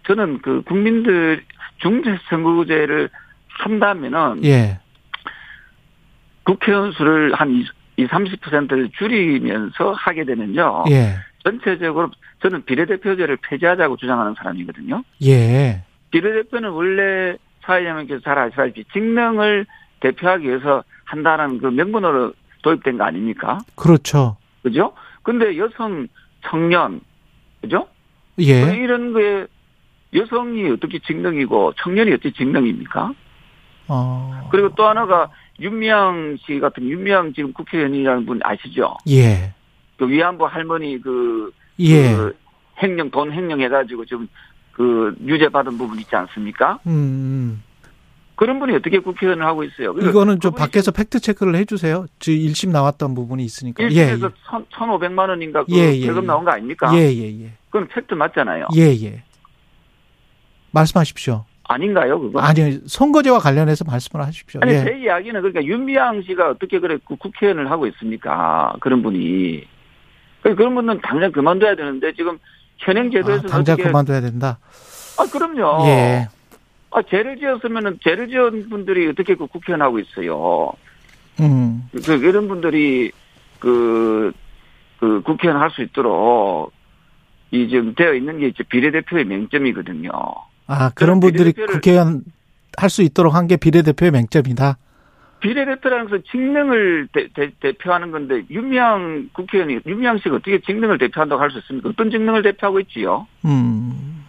저는 그 국민들 중대선거구제를 한다면은. 예. 국회의원 수를 한 이십, 삼십 퍼센트를 줄이면서 하게 되면요. 예. 전체적으로 저는 비례대표제를 폐지하자고 주장하는 사람이거든요. 예. 비례대표는 원래 사회자님께서 잘 아시다시피 직능을 대표하기 위해서 한다는 그 명분으로 도입된 거 아닙니까? 그렇죠. 그죠? 근데 여성, 청년, 그죠? 예. 왜 이런 거에 여성이 어떻게 직능이고 청년이 어떻게 직능입니까? 어. 그리고 또 하나가 윤미향 씨 같은 윤미향 지금 국회의원이라는 분 아시죠? 예. 그 위안부 할머니 그, 예. 그 횡령, 돈 횡령해가지고 지금 그 유죄 받은 부분 있지 않습니까? 음. 그런 분이 어떻게 국회의원을 하고 있어요? 이거는 좀 밖에서 팩트 체크를 해주세요. 저 일심 나왔던 부분이 있으니까. 일심에서 예, 예. 천오백만 원인가 그 예, 예, 벌금 예. 나온 거 아닙니까? 예예예. 예, 예. 그건 팩트 맞잖아요. 예예. 예. 말씀하십시오. 아닌가요, 그거? 아니, 선거제와 관련해서 말씀을 하십시오. 아니, 예. 제 이야기는 그러니까 윤미향 씨가 어떻게 그래 국회의원을 하고 있습니까? 그런 분이. 그런 분은 당장 그만둬야 되는데 지금 현행 제도에서. 아, 당장 어떻게... 그만둬야 된다? 아, 그럼요. 예. 아, 죄를 지었으면은, 죄를 지은 분들이 어떻게 그 국회의원 하고 있어요. 음. 그, 이런 분들이 그, 그 국회의원 할 수 있도록 이 지금 되어 있는 게 이제 비례대표의 맹점이거든요. 아, 그런 분들이 국회의원 할 수 있도록 한 게 비례대표의 맹점이다. 비례대표라는 것은 직능을 대, 대, 대표하는 건데 윤미향 국회의원이 윤미향 씨가 어떻게 직능을 대표한다고 할 수 있습니까? 어떤 직능을 대표하고 있지요? 음.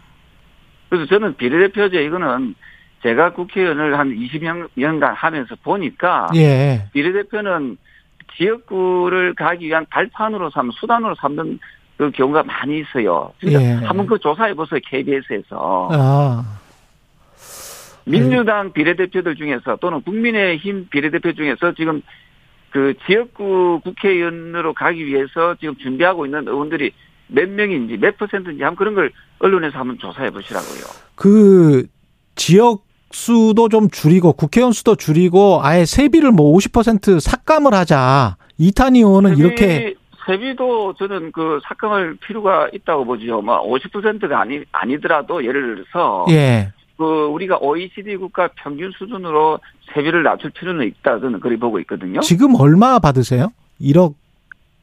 그래서 저는 비례대표제 이거는 제가 국회의원을 한 이십 년간 하면서 보니까 예. 비례대표는 지역구를 가기 위한 발판으로 삼, 수단으로 삼는 그 경우가 많이 있어요. 그러니까 예. 한번 그 조사해 보세요. 케이비에스에서. 아. 민주당 비례대표들 중에서 또는 국민의힘 비례대표 중에서 지금 그 지역구 국회의원으로 가기 위해서 지금 준비하고 있는 의원들이 몇 명인지 몇 퍼센트인지 한번 그런 걸 언론에서 한번 조사해 보시라고요. 그 지역 수도 좀 줄이고 국회의원 수도 줄이고 아예 세비를 뭐 오십 퍼센트 삭감을 하자. 이탄희 의원은 세비... 이렇게. 세비도 저는 그 삭감할 필요가 있다고 보죠. 막 오십 퍼센트가 아니, 아니더라도 예를 들어서. 예. 그 우리가 오이시디 국가 평균 수준으로 세비를 낮출 필요는 있다. 저는 그리 보고 있거든요. 지금 얼마 받으세요? 일억.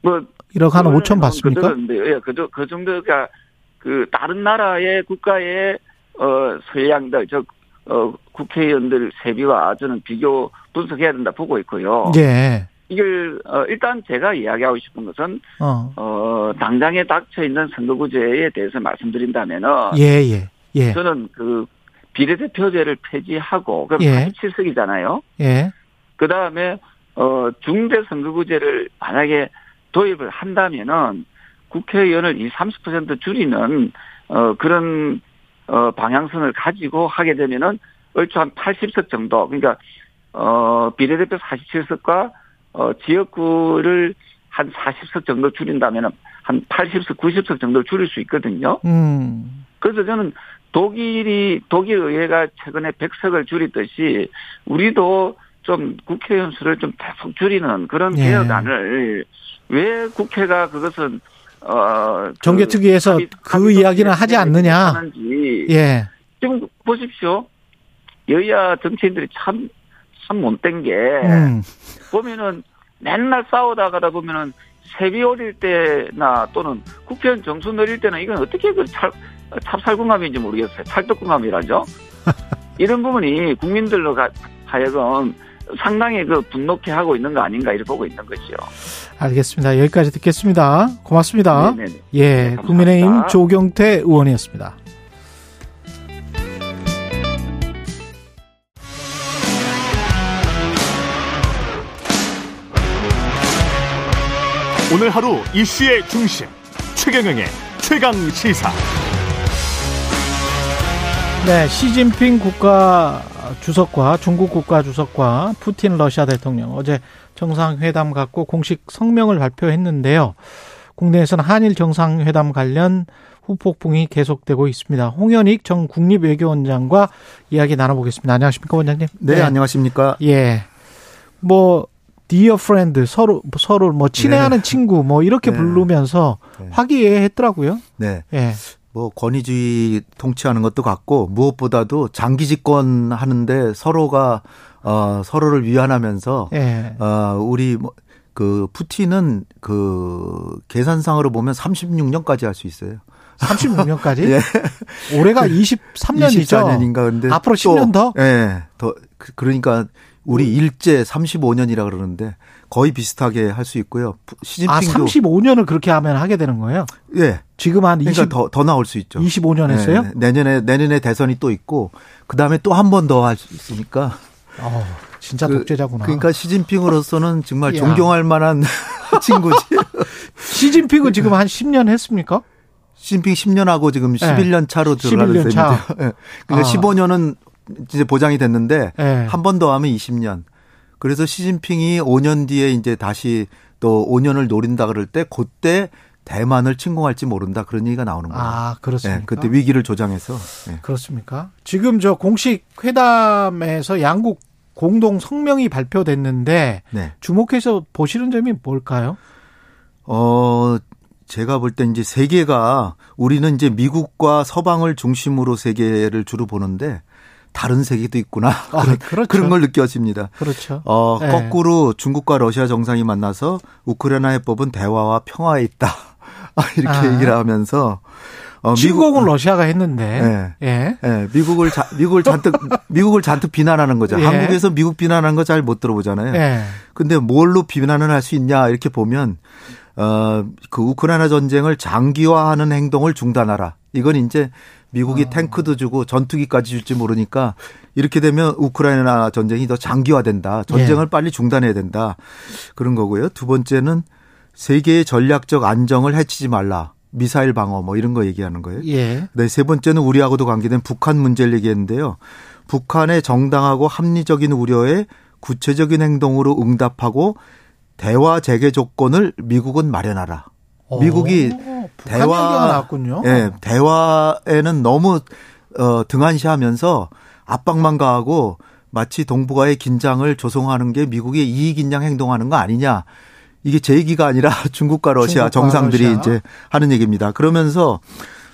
뭐. 일억 한 오천 받습니까? 예, 그, 그 정도가 그 다른 나라의 국가의 어, 서양들, 즉, 어, 국회의원들 세비와 저는 비교 분석해야 된다 보고 있고요. 예. 이걸 어, 일단 제가 이야기하고 싶은 것은 어. 어, 당장에 닥쳐 있는 선거구제에 대해서 말씀드린다면은 예, 예, 예. 저는 그 비례대표제를 폐지하고 그럼 사십칠 석이잖아요. 예. 예. 그 다음에 어, 중대 선거구제를 만약에 도입을 한다면은 국회의원을 이 삼십 퍼센트 줄이는 어, 그런 어, 방향성을 가지고 하게 되면은 얼추 한 팔십 석 정도. 그러니까 어, 비례대표 사십칠 석과 어, 지역구를 한 사십 석 정도 줄인다면 한 팔십 석, 구십 석 정도 줄일 수 있거든요. 음. 그래서 저는 독일이, 독일 의회가 최근에 백 석을 줄이듯이 우리도 좀 국회의원 수를 좀 대폭 줄이는 그런 예. 개혁안을 왜 국회가 그것은, 어. 정개특위에서 그, 그 이야기는 하지 않느냐. 하는지. 예. 지금 보십시오. 여야 정치인들이 참, 참 못된 게. 음. 보면은 맨날 싸우다가다 보면은 세비 올릴 때나 또는 국회의원 정수 늘릴 때는 이건 어떻게 그 찹, 찹쌀궁합인지 모르겠어요. 찰떡궁합이라죠. 이런 부분이 국민들로 하여금 상당히 그 분노케 하고 있는 거 아닌가 이렇게 보고 있는 거죠. 알겠습니다. 여기까지 듣겠습니다. 고맙습니다. 네네. 예, 감사합니다. 국민의힘 조경태 의원이었습니다. 오늘 하루 이슈의 중심 최경영의 최강시사. 네, 시진핑 국가 주석과 중국 국가 주석과 푸틴 러시아 대통령 어제 정상회담 갖고 공식 성명을 발표했는데요. 국내에서는 한일 정상회담 관련 후폭풍이 계속되고 있습니다. 홍현익 전 국립외교원장과 이야기 나눠보겠습니다. 안녕하십니까, 원장님? 네, 네. 안녕하십니까? 예, 뭐. Dear friend, 서로, 서로, 뭐, 친애하는 네. 친구, 뭐, 이렇게 네. 부르면서 화기애애했더라고요. 네. 네. 뭐, 권위주의 통치하는 것도 같고, 무엇보다도 장기 집권 하는데 서로가, 어, 서로를 위안하면서, 네. 어, 우리, 뭐, 그, 푸틴은 그, 계산상으로 보면 삼십육 년까지 할 수 있어요. 삼십육 년까지? 네. 올해가 이십삼 년이죠. 이십사 년인가, 근데. 앞으로 또, 십 년 더? 예. 네. 더, 그러니까, 우리 일제 삼십오 년이라 그러는데 거의 비슷하게 할 수 있고요. 시진핑도 아, 삼십오 년을 그렇게 하면 하게 되는 거예요? 예. 지금 한 이십 그러니까 더, 더 나올 수 있죠. 이십오 년 했어요? 예. 내년에 내년에 대선이 또 있고 그다음에 또 한 번 더 할 수 있으니까. 어, 진짜 그, 독재자구나. 그러니까 시진핑으로서는 정말 야. 존경할 만한 친구지. 시진핑은 지금 한 십 년 했습니까? 시진핑 십 년 하고 지금 십일 년 차로 들어가는 셈이죠. 차. 예. 그러니까 아. 십오 년은 이제 보장이 됐는데 네. 한 번 더 하면 이십 년. 그래서 시진핑이 오 년 뒤에 이제 다시 또 오 년을 노린다 그럴 때 그때 대만을 침공할지 모른다 그런 얘기가 나오는 거예요. 아, 그렇습니까? 네, 그때 위기를 조장해서. 네. 그렇습니까? 지금 저 공식 회담에서 양국 공동 성명이 발표됐는데 네. 주목해서 보시는 점이 뭘까요? 어, 제가 볼 때 이제 세계가 우리는 이제 미국과 서방을 중심으로 세계를 주로 보는데 다른 세계도 있구나. 아, 그런, 그렇죠. 그런 걸 느껴집니다. 그렇죠. 어, 네. 거꾸로 중국과 러시아 정상이 만나서 우크라이나 해법은 대화와 평화에 있다. 이렇게 아. 얘기를 하면서 어, 침공은 러시아가 했는데 예. 예. 예. 미국을 자, 미국을 잔뜩 미국을 잔뜩 비난하는 거죠. 예. 한국에서 미국 비난하는 거 잘 못 들어보잖아요. 예. 근데 뭘로 비난을 할 수 있냐 이렇게 보면 어, 그 우크라이나 전쟁을 장기화하는 행동을 중단하라. 이건 이제 미국이 어. 탱크도 주고 전투기까지 줄지 모르니까 이렇게 되면 우크라이나 전쟁이 더 장기화된다. 전쟁을 예. 빨리 중단해야 된다. 그런 거고요. 두 번째는 세계의 전략적 안정을 해치지 말라. 미사일 방어 뭐 이런 거 얘기하는 거예요. 예. 네, 세 번째는 우리하고도 관계된 북한 문제를 얘기했는데요. 북한의 정당하고 합리적인 우려에 구체적인 행동으로 응답하고 대화 재개 조건을 미국은 마련하라. 오, 미국이 북한 대화 얘기가 나왔군요. 예, 대화에는 너무 어, 등한시하면서 압박만 가하고 마치 동북아의 긴장을 조성하는 게 미국의 이익인양 행동하는 거 아니냐. 이게 제 얘기가 아니라 중국과 러시아 중국과 정상들이 러시아? 이제 하는 얘기입니다. 그러면서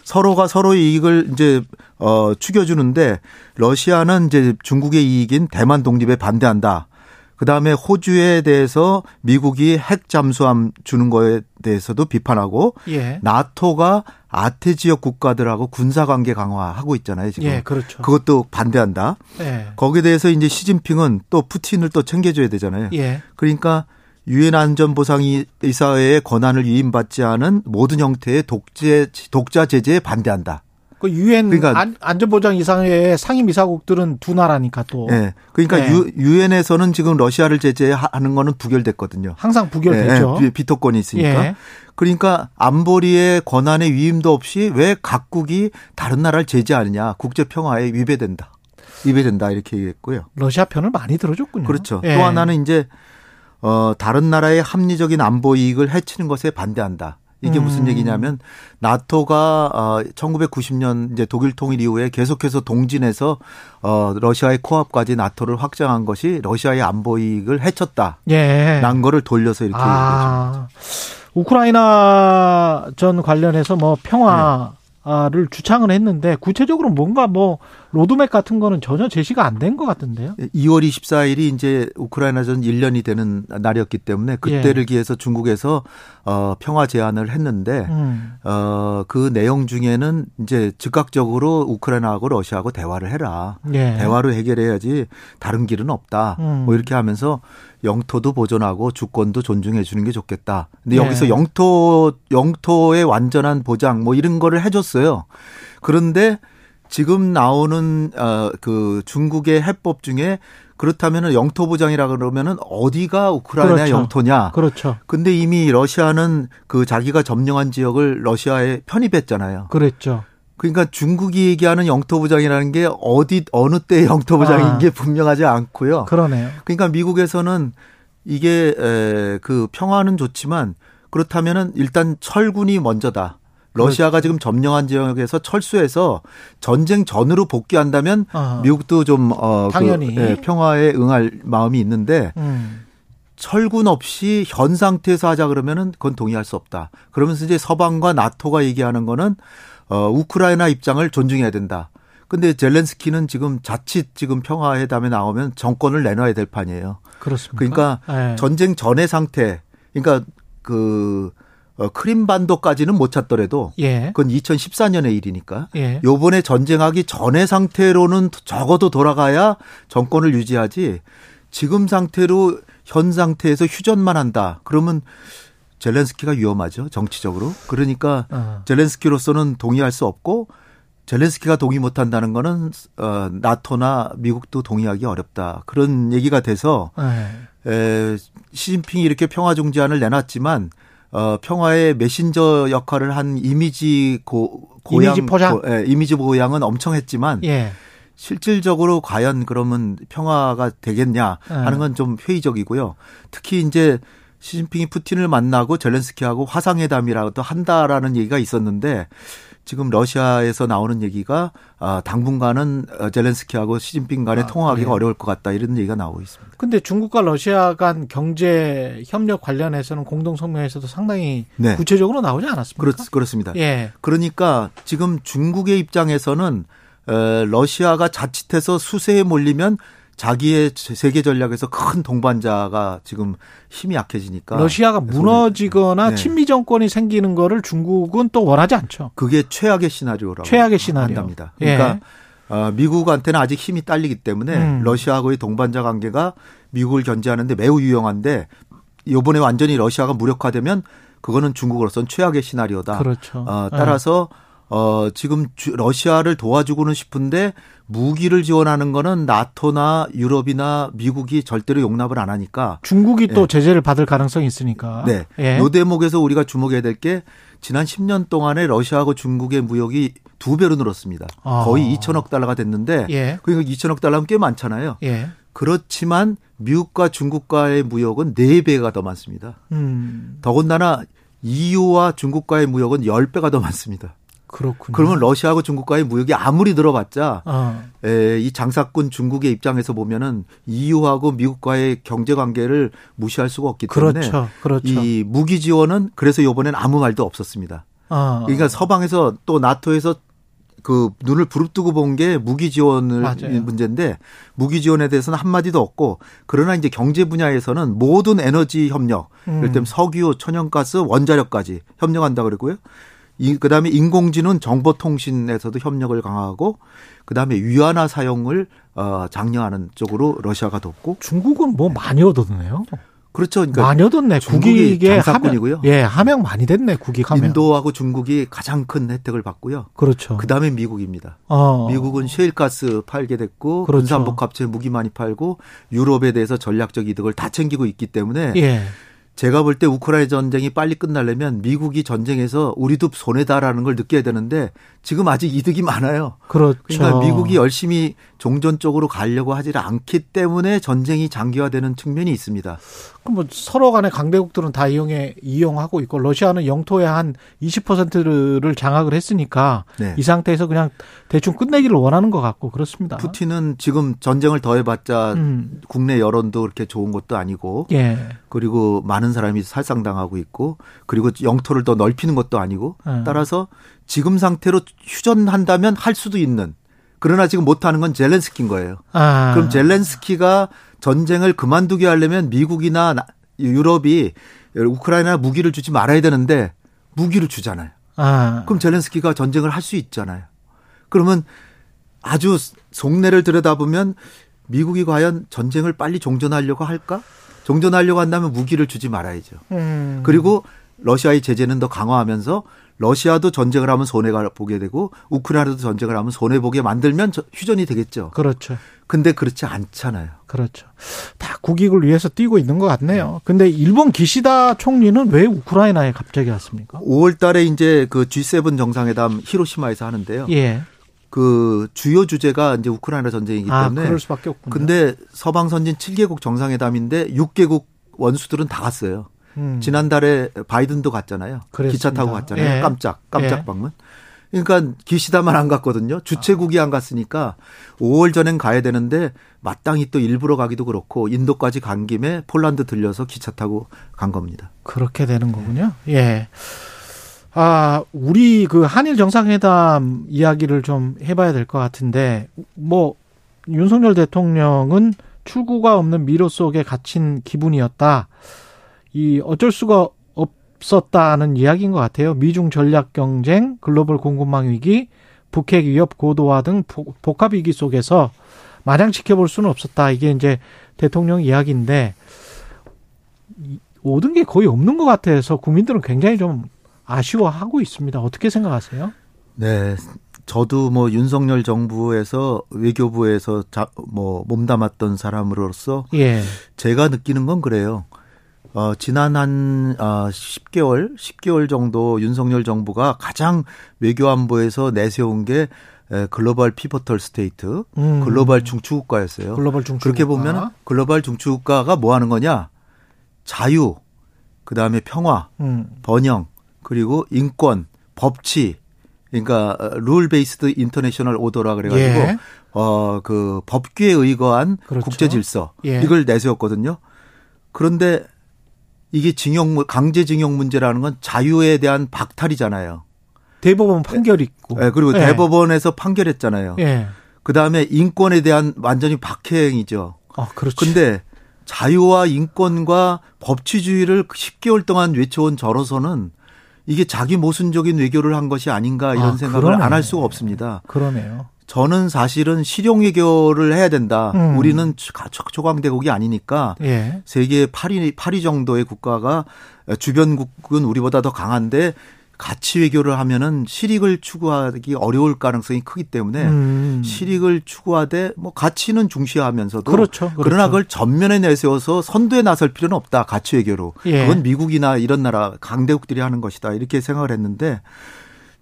서로가 서로의 이익을 이제, 어, 추겨주는데 러시아는 이제 중국의 이익인 대만 독립에 반대한다. 그 다음에 호주에 대해서 미국이 핵 잠수함 주는 거에 대해서도 비판하고 예. 나토가 아태 지역 국가들하고 군사 관계 강화하고 있잖아요, 지금. 예, 그렇죠. 그것도 반대한다. 예. 거기에 대해서 이제 시진핑은 또 푸틴을 또 챙겨줘야 되잖아요. 예. 그러니까 유엔 안전보상이사회의 권한을 위임받지 않은 모든 형태의 독재, 독자 제재에 반대한다. 그 유엔 그러니까, 안전보장이사회의 상임이사국들은 두 나라니까 또. 네. 그러니까 네. 유엔에서는 지금 러시아를 제재하는 거는 부결됐거든요. 항상 부결되죠. 네, 비토권이 있으니까. 네. 그러니까 안보리의 권한의 위임도 없이 왜 각국이 다른 나라를 제재하느냐. 국제평화에 위배된다. 위배된다 이렇게 얘기했고요. 러시아 편을 많이 들어줬군요. 그렇죠. 네. 또 하나는 이제. 어, 다른 나라의 합리적인 안보 이익을 해치는 것에 반대한다. 이게 무슨 음. 얘기냐면 나토가 어, 천구백구십 년 이제 독일 통일 이후에 계속해서 동진해서 어, 러시아의 코앞까지 나토를 확장한 것이 러시아의 안보 이익을 해쳤다. 예. 난 거를 돌려서 이렇게 아. 얘기했죠. 우크라이나 전 관련해서 뭐 평화 네. 를 주창을 했는데 구체적으로 뭔가 뭐 로드맵 같은 거는 전혀 제시가 안 된 것 같은데요. 이월 이십사일이 이제 우크라이나전 일 년이 되는 날이었기 때문에 그때를 예. 기해서 중국에서 어, 평화 제안을 했는데 음. 어, 그 내용 중에는 이제 즉각적으로 우크라이나하고 러시아하고 대화를 해라. 예. 대화로 해결해야지 다른 길은 없다. 음. 뭐 이렇게 하면서 영토도 보존하고 주권도 존중해 주는 게 좋겠다. 근데 여기서 예. 영토 영토의 완전한 보장 뭐 이런 거를 해줬어요. 그런데 지금 나오는 어, 그 중국의 해법 중에 그렇다면은 영토 보장이라 그러면은 어디가 우크라이나 그렇죠. 영토냐? 그렇죠. 근데 이미 러시아는 그 자기가 점령한 지역을 러시아에 편입했잖아요. 그랬죠. 그러니까 중국이 얘기하는 영토보장이라는 게 어디 어느 때의 영토보장인 아, 게 분명하지 않고요. 그러네요. 그러니까 미국에서는 이게 에, 그 평화는 좋지만 그렇다면은 일단 철군이 먼저다. 러시아가 그렇죠. 지금 점령한 지역에서 철수해서 전쟁 전으로 복귀한다면 아, 미국도 좀 어, 당연히 그, 예, 평화에 응할 마음이 있는데. 음. 철군 없이 현 상태에서 하자 그러면은 그건 동의할 수 없다. 그러면서 이제 서방과 나토가 얘기하는 거는 어, 우크라이나 입장을 존중해야 된다. 근데 젤렌스키는 지금 자칫 지금 평화회담에 나오면 정권을 내놔야 될 판이에요. 그렇습니까? 그러니까 네. 전쟁 전의 상태, 그러니까 그 어, 크림반도까지는 못 찾더라도 예. 그건 이천십사년의 일이니까 예. 요번에 전쟁하기 전의 상태로는 적어도 돌아가야 정권을 유지하지 지금 상태로 현 상태에서 휴전만 한다. 그러면 젤렌스키가 위험하죠. 정치적으로. 그러니까 어. 젤렌스키로서는 동의할 수 없고 젤렌스키가 동의 못한다는 거는 어, 나토나 미국도 동의하기 어렵다. 그런 얘기가 돼서 에, 시진핑이 이렇게 평화 중재안을 내놨지만 어, 평화의 메신저 역할을 한 이미지 고, 고향. 이미지 포장. 고, 에, 이미지 보양은 엄청 했지만 예. 실질적으로 과연 그러면 평화가 되겠냐 하는 건 좀 회의적이고요. 특히 이제 시진핑이 푸틴을 만나고 젤렌스키하고 화상회담이라도 한다라는 얘기가 있었는데 지금 러시아에서 나오는 얘기가 당분간은 젤렌스키하고 시진핑 간에 아, 통화하기가 네. 어려울 것 같다 이런 얘기가 나오고 있습니다. 그런데 중국과 러시아 간 경제 협력 관련해서는 공동성명에서도 상당히 네. 구체적으로 나오지 않았습니까? 그렇, 그렇습니다. 예. 그러니까 지금 중국의 입장에서는 러시아가 자칫해서 수세에 몰리면 자기의 세계 전략에서 큰 동반자가 지금 힘이 약해지니까 러시아가 무너지거나 네. 친미 정권이 생기는 거를 중국은 또 원하지 않죠. 그게 최악의 시나리오라고 최악의 시나리오. 한답니다. 그러니까 예. 미국한테는 아직 힘이 딸리기 때문에 음. 러시아하고의 동반자 관계가 미국을 견제하는데 매우 유용한데 이번에 완전히 러시아가 무력화되면 그거는 중국으로서는 최악의 시나리오다. 그렇죠. 어, 따라서 예. 어, 지금 주, 러시아를 도와주고는 싶은데 무기를 지원하는 거는 나토나 유럽이나 미국이 절대로 용납을 안 하니까. 중국이 예. 또 제재를 받을 가능성이 있으니까. 네. 예. 요 대목에서 우리가 주목해야 될 게 지난 십 년 동안에 러시아하고 중국의 무역이 두 배로 늘었습니다. 아. 거의 이천억 달러가 됐는데. 예. 그러니까 이천억 달러면 꽤 많잖아요. 예. 그렇지만 미국과 중국과의 무역은 네 배가 더 많습니다. 음. 더군다나 이유와 중국과의 무역은 열 배가 더 많습니다. 그렇군요. 그러면 러시아하고 중국과의 무역이 아무리 늘어봤자 아. 에, 이 장사꾼 중국의 입장에서 보면은 이유하고 미국과의 경제 관계를 무시할 수가 없기 때문에 그렇죠. 그렇죠. 이 무기 지원은 그래서 이번엔 아무 말도 없었습니다. 아. 그러니까 서방에서 또 나토에서 그 눈을 부릅뜨고 본 게 무기 지원을 맞아요. 문제인데 무기 지원에 대해서는 한 마디도 없고 그러나 이제 경제 분야에서는 모든 에너지 협력, 음. 예를 들면 석유, 천연가스, 원자력까지 협력한다 그랬고요. 이, 그 다음에 인공지능 정보통신에서도 협력을 강화하고, 그 다음에 위안화 사용을, 어, 장려하는 쪽으로 러시아가 돕고. 중국은 뭐 많이 얻었네요. 그렇죠. 그러니까 많이 얻었네. 국익의 장사꾼이고요. 예, 함양 많이 됐네, 국익 함양. 인도하고 중국이 가장 큰 혜택을 받고요. 그렇죠. 그 다음에 미국입니다. 어. 미국은 셰일가스 팔게 됐고, 그렇죠. 군산복합체 무기 많이 팔고, 유럽에 대해서 전략적 이득을 다 챙기고 있기 때문에. 예. 제가 볼 때 우크라이나 전쟁이 빨리 끝나려면 미국이 전쟁에서 우리도 손해다라는 걸 느껴야 되는데 지금 아직 이득이 많아요. 그렇죠. 그러니까 미국이 열심히 종전 쪽으로 가려고 하지 않기 때문에 전쟁이 장기화되는 측면이 있습니다. 그럼 뭐 서로 간의 강대국들은 다 이용해, 이용하고 있고 러시아는 영토의 한 이십 퍼센트를 장악을 했으니까 네. 이 상태에서 그냥 대충 끝내기를 원하는 것 같고 그렇습니다. 푸틴은 지금 전쟁을 더해봤자 음. 국내 여론도 그렇게 좋은 것도 아니고 예. 그리고 많은 사람이 살상당하고 있고 그리고 영토를 더 넓히는 것도 아니고 음. 따라서 지금 상태로 휴전한다면 할 수도 있는 그러나 지금 못하는 건 젤렌스키인 거예요. 아. 그럼 젤렌스키가 전쟁을 그만두게 하려면 미국이나 유럽이 우크라이나 무기를 주지 말아야 되는데 무기를 주잖아요. 아. 그럼 젤렌스키가 전쟁을 할 수 있잖아요. 그러면 아주 속내를 들여다보면 미국이 과연 전쟁을 빨리 종전하려고 할까? 종전하려고 한다면 무기를 주지 말아야죠. 음. 그리고 러시아의 제재는 더 강화하면서 러시아도 전쟁을 하면 손해가 보게 되고 우크라이나도 전쟁을 하면 손해보게 만들면 휴전이 되겠죠. 그렇죠. 근데 그렇지 않잖아요. 그렇죠. 다 국익을 위해서 뛰고 있는 것 같네요. 근데 일본 기시다 총리는 왜 우크라이나에 갑자기 왔습니까? 오월 달에 이제 그 지세븐 정상회담 히로시마에서 하는데요. 예. 그 주요 주제가 이제 우크라이나 전쟁이기 때문에. 아, 그럴 수밖에 없군요. 근데 서방 선진 칠 개국 정상회담인데 육 개국 원수들은 다 갔어요. 음. 지난달에 바이든도 갔잖아요. 그랬습니다. 기차 타고 갔잖아요. 예. 깜짝 깜짝 예. 방문. 그러니까 기시다만 안 갔거든요. 주최국이 안 갔으니까 오월 전엔 가야 되는데 마땅히 또 일부러 가기도 그렇고 인도까지 간 김에 폴란드 들려서 기차 타고 간 겁니다. 그렇게 되는 거군요. 예. 아, 우리 그 한일 정상회담 이야기를 좀 해봐야 될 것 같은데 뭐 윤석열 대통령은 출구가 없는 미로 속에 갇힌 기분이었다. 이 어쩔 수가 없었다는 이야기인 것 같아요. 미중 전략 경쟁, 글로벌 공급망 위기, 북핵 위협 고도화 등 복합 위기 속에서 마냥 지켜볼 수는 없었다. 이게 이제 대통령 이야기인데 모든 게 거의 없는 것 같아서 국민들은 굉장히 좀 아쉬워하고 있습니다. 어떻게 생각하세요? 네, 저도 뭐 윤석열 정부에서 외교부에서 자, 뭐 몸담았던 사람으로서 예. 제가 느끼는 건 그래요. 어, 지난 한 어, 십 개월, 십 개월 정도 윤석열 정부가 가장 외교안보에서 내세운 게 에, 글로벌 피버털 스테이트, 음. 글로벌 중추국가였어요. 글로벌 중추국가. 그렇게 보면 글로벌 중추국가가 뭐 하는 거냐? 자유, 그다음에 평화, 음. 번영, 그리고 인권, 법치, 그러니까 룰 베이스드 인터내셔널 오더라 그래가지고 예. 어, 그 법규에 의거한 그렇죠. 국제 질서 예. 이걸 내세웠거든요. 그런데 이게 징용 강제징용 문제라는 건 자유에 대한 박탈이잖아요. 대법원 판결이 있고. 네, 그리고 예. 대법원에서 판결했잖아요. 예. 그다음에 인권에 대한 완전히 박해행이죠. 아, 그렇죠. 근데 자유와 인권과 법치주의를 십 개월 동안 외쳐온 저로서는 이게 자기 모순적인 외교를 한 것이 아닌가 이런 아, 생각을 안 할 수가 없습니다. 그러네요. 저는 사실은 실용 외교를 해야 된다. 음. 우리는 초강대국이 아니니까 예. 세계 팔 위, 팔 위 정도의 국가가 주변국은 우리보다 더 강한데 가치 외교를 하면은 실익을 추구하기 어려울 가능성이 크기 때문에 음. 실익을 추구하되 뭐 가치는 중시하면서도 그렇죠, 그렇죠. 그러나 그걸 전면에 내세워서 선두에 나설 필요는 없다. 가치 외교로. 예. 그건 미국이나 이런 나라 강대국들이 하는 것이다. 이렇게 생각을 했는데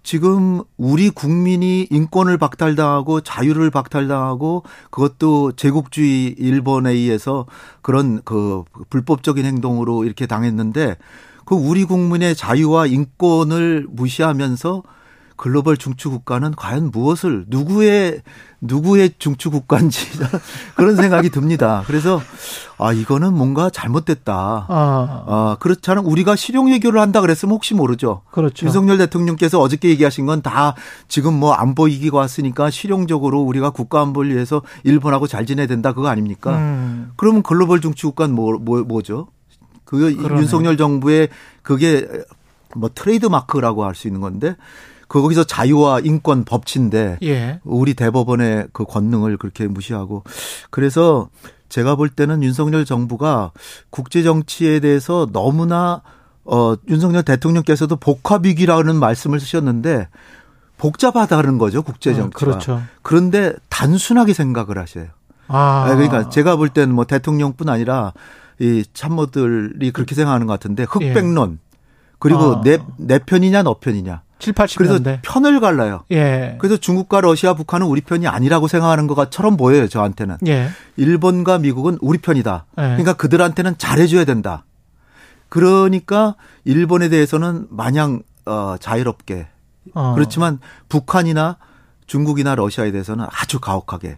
지금 우리 국민이 인권을 박탈당하고 자유를 박탈당하고 그것도 제국주의 일본에 의해서 그런 그 불법적인 행동으로 이렇게 당했는데 그 우리 국민의 자유와 인권을 무시하면서 글로벌 중추국가는 과연 무엇을 누구의 누구의 중추국가인지 그런 생각이 듭니다. 그래서 아 이거는 뭔가 잘못됐다. 아, 아 그렇지 않은 우리가 실용 외교를 한다 그랬으면 혹시 모르죠. 그렇죠. 윤석열 대통령께서 어저께 얘기하신 건 다 지금 뭐 안보 위기가 왔으니까 실용적으로 우리가 국가 안보를 위해서 일본하고 잘 지내야 된다 그거 아닙니까? 음. 그러면 글로벌 중추국가는 뭐, 뭐 뭐죠? 그 그러네. 윤석열 정부의 그게 뭐 트레이드 마크라고 할 수 있는 건데 거기서 자유와 인권 법치인데 예. 우리 대법원의 그 권능을 그렇게 무시하고 그래서 제가 볼 때는 윤석열 정부가 국제 정치에 대해서 너무나 어 윤석열 대통령께서도 복합 위기라는 말씀을 쓰셨는데 복잡하다는 거죠 국제 정치가. 음, 그렇죠. 그런데 단순하게 생각을 하셔요. 아. 그러니까 제가 볼 때는 뭐 대통령뿐 아니라 이 참모들이 그렇게 생각하는 것 같은데 흑백론 예. 그리고 아. 내, 내 편이냐 너 편이냐 칠팔십 년대. 그래서 편을 갈라요. 예. 그래서 중국과 러시아 북한은 우리 편이 아니라고 생각하는 것처럼 보여요 저한테는. 예. 일본과 미국은 우리 편이다. 예. 그러니까 그들한테는 잘해줘야 된다. 그러니까 일본에 대해서는 마냥 어, 자유롭게 어. 그렇지만 북한이나 중국이나 러시아에 대해서는 아주 가혹하게.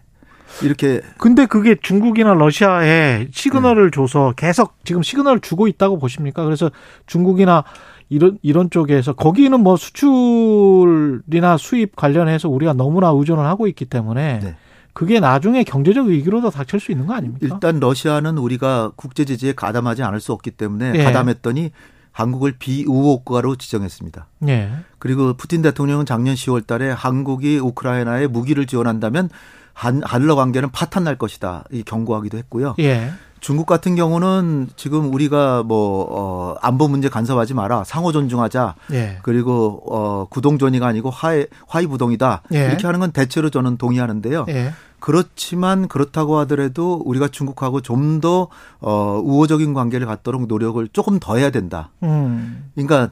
이렇게. 근데 그게 중국이나 러시아에 시그널을 네. 줘서 계속 지금 시그널을 주고 있다고 보십니까? 그래서 중국이나 이런, 이런 쪽에서 거기는 뭐 수출이나 수입 관련해서 우리가 너무나 의존을 하고 있기 때문에 네. 그게 나중에 경제적 위기로도 닥칠 수 있는 거 아닙니까? 일단 러시아는 우리가 국제 제재에 가담하지 않을 수 없기 때문에 네. 가담했더니 한국을 비우호국가로 지정했습니다. 네. 그리고 푸틴 대통령은 작년 시월 달에 한국이 우크라이나에 무기를 지원한다면 한, 한러 관계는 파탄 날 것이다. 이 경고하기도 했고요. 예. 중국 같은 경우는 지금 우리가 뭐, 어, 안보 문제 간섭하지 마라. 상호 존중하자. 예. 그리고, 어, 구동존의가 아니고 화해, 화의부동이다. 예. 이렇게 하는 건 대체로 저는 동의하는데요. 예. 그렇지만 그렇다고 하더라도 우리가 중국하고 좀 더, 어, 우호적인 관계를 갖도록 노력을 조금 더 해야 된다. 음. 그러니까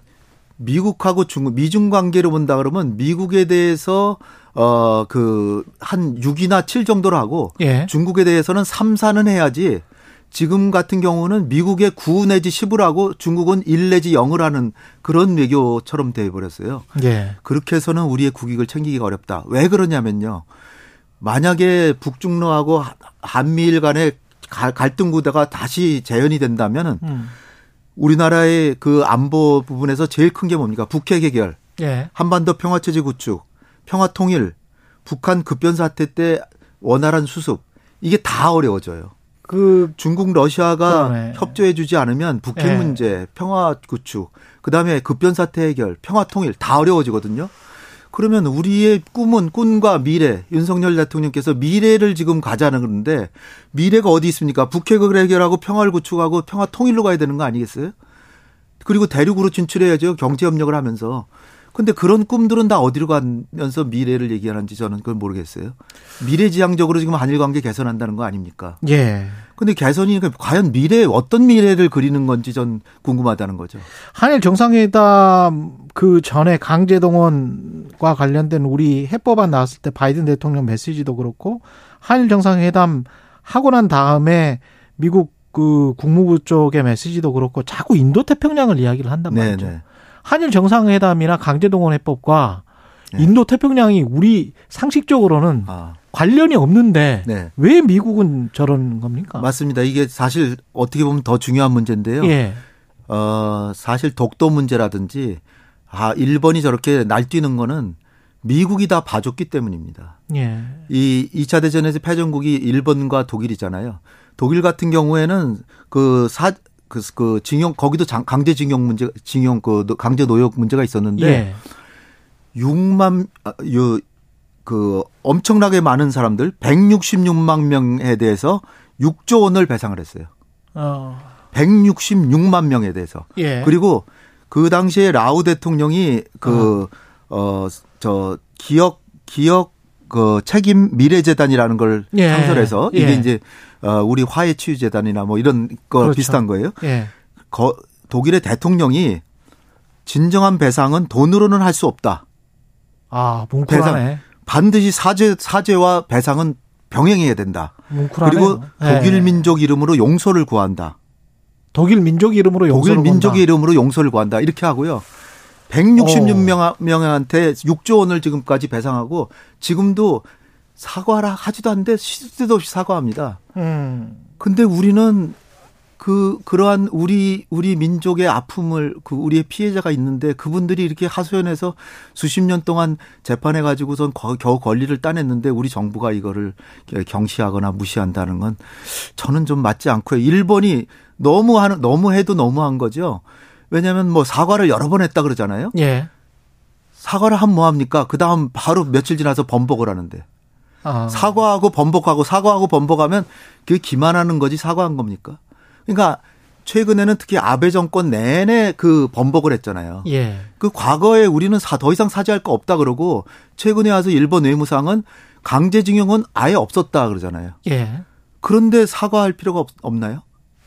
미국하고 중국, 미중 관계로 본다 그러면 미국에 대해서 어, 그, 한 육이나 칠 정도로 하고, 예. 중국에 대해서는 삼, 사는 해야지, 지금 같은 경우는 미국의 구 내지 십을 하고 중국은 일 내지 영을 하는 그런 외교처럼 돼버렸어요. 예. 그렇게 해서는 우리의 국익을 챙기기가 어렵다. 왜 그러냐면요. 만약에 북중러하고 한미일 간의 갈등 구도가 다시 재현이 된다면은, 음. 우리나라의 그 안보 부분에서 제일 큰 게 뭡니까? 북핵 해결. 예. 한반도 평화체제 구축. 평화 통일, 북한 급변 사태 때 원활한 수습 이게 다 어려워져요. 그 중국 러시아가 그러네. 협조해주지 않으면 북핵 예. 문제, 평화 구축, 그다음에 급변 사태 해결, 평화 통일 다 어려워지거든요. 그러면 우리의 꿈은 꿈과 미래, 윤석열 대통령께서 미래를 지금 가자는 건데 미래가 어디 있습니까? 북핵을 해결하고 평화를 구축하고 평화 통일로 가야 되는 거 아니겠어요? 그리고 대륙으로 진출해야죠. 경제 협력을 하면서. 근데 그런 꿈들은 다 어디로 가면서 미래를 얘기하는지 저는 그걸 모르겠어요. 미래지향적으로 지금 한일 관계 개선한다는 거 아닙니까? 예. 근데 개선이 과연 미래, 어떤 미래를 그리는 건지 전 궁금하다는 거죠. 한일 정상회담 그 전에 강제동원과 관련된 우리 해법안 나왔을 때 바이든 대통령 메시지도 그렇고 한일 정상회담 하고 난 다음에 미국 그 국무부 쪽의 메시지도 그렇고 자꾸 인도태평양을 이야기를 한단 말이죠. 네네. 한일 정상회담이나 강제동원 해법과 네. 인도태평양이 우리 상식적으로는 아. 관련이 없는데 네. 왜 미국은 저런 겁니까? 맞습니다. 이게 사실 어떻게 보면 더 중요한 문제인데요. 예. 어, 사실 독도 문제라든지 아, 일본이 저렇게 날뛰는 거는 미국이 다 봐줬기 때문입니다. 예. 이 이 차 대전에서 패전국이 일본과 독일이잖아요. 독일 같은 경우에는 그 사, 그, 그 징용, 거기도 장, 강제징용 문제, 징용, 그 강제노역 문제가 있었는데 예. 육만, 그, 그 엄청나게 많은 사람들 백육십육만 명에 대해서 육조 원을 배상을 했어요. 어. 백육십육만 명에 대해서. 예. 그리고 그 당시에 라우 대통령이 그, 어, 저, 기억, 기억, 그 책임 미래재단이라는 걸 예. 창설해서 이게 예. 이제 우리 화해치유재단이나 뭐 이런 거 그렇죠. 비슷한 거예요. 예. 거, 독일의 대통령이 진정한 배상은 돈으로는 할 수 없다. 아, 뭉클하네. 반드시 사죄, 사죄와 배상은 병행해야 된다. 뭉클하네. 그리고 독일 예. 민족 이름으로 용서를 구한다. 독일 민족 이름으로 용서를 구한다. 독일 민족의 이름으로 용서를 구한다. 이렇게 하고요. 백육십육 명한테 육조 원을 지금까지 배상하고 지금도 사과라 하지도 않는데 시도 없이 사과합니다. 음. 근데 우리는 그, 그러한 우리, 우리 민족의 아픔을 그 우리의 피해자가 있는데 그분들이 이렇게 하소연해서 수십 년 동안 재판해가지고선 겨우 권리를 따냈는데 우리 정부가 이거를 경시하거나 무시한다는 건 저는 좀 맞지 않고요. 일본이 너무 하는, 너무 해도 너무한 거죠. 왜냐하면 뭐 사과를 여러 번 했다 그러잖아요. 예. 사과를 하면 뭐 합니까? 그 다음 바로 며칠 지나서 번복을 하는데. 아. 사과하고 번복하고 사과하고 번복하면 그게 기만하는 거지 사과한 겁니까? 그러니까 최근에는 특히 아베 정권 내내 그 번복을 했잖아요. 예. 그 과거에 우리는 더 이상 사죄할 거 없다 그러고 최근에 와서 일본 외무상은 강제징용은 아예 없었다 그러잖아요. 예. 그런데 사과할 필요가 없, 없나요?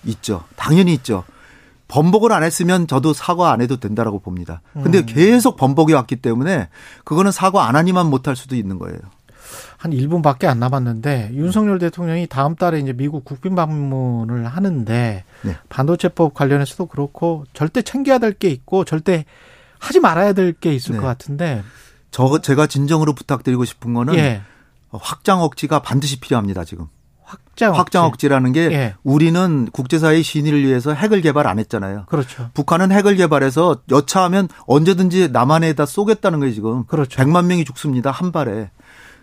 있죠. 당연히 있죠. 번복을 안 했으면 저도 사과 안 해도 된다라고 봅니다. 근데 음. 계속 번복이 왔기 때문에 그거는 사과 안 하니만 못할 수도 있는 거예요. 한 일 분밖에 안 남았는데 윤석열 대통령이 다음 달에 이제 미국 국빈 방문을 하는데 네. 반도체법 관련해서도 그렇고 절대 챙겨야 될 게 있고 절대 하지 말아야 될 게 있을 네. 것 같은데 저 제가 진정으로 부탁드리고 싶은 거는 예. 확장 억지가 반드시 필요합니다, 지금. 확장, 억지. 확장 억지라는 게 예. 우리는 국제사회의 신의를 위해서 핵을 개발 안 했잖아요. 그렇죠. 북한은 핵을 개발해서 여차하면 언제든지 남한에다 쏘겠다는 거예요, 지금. 그렇죠. 백만 명이 죽습니다, 한 발에.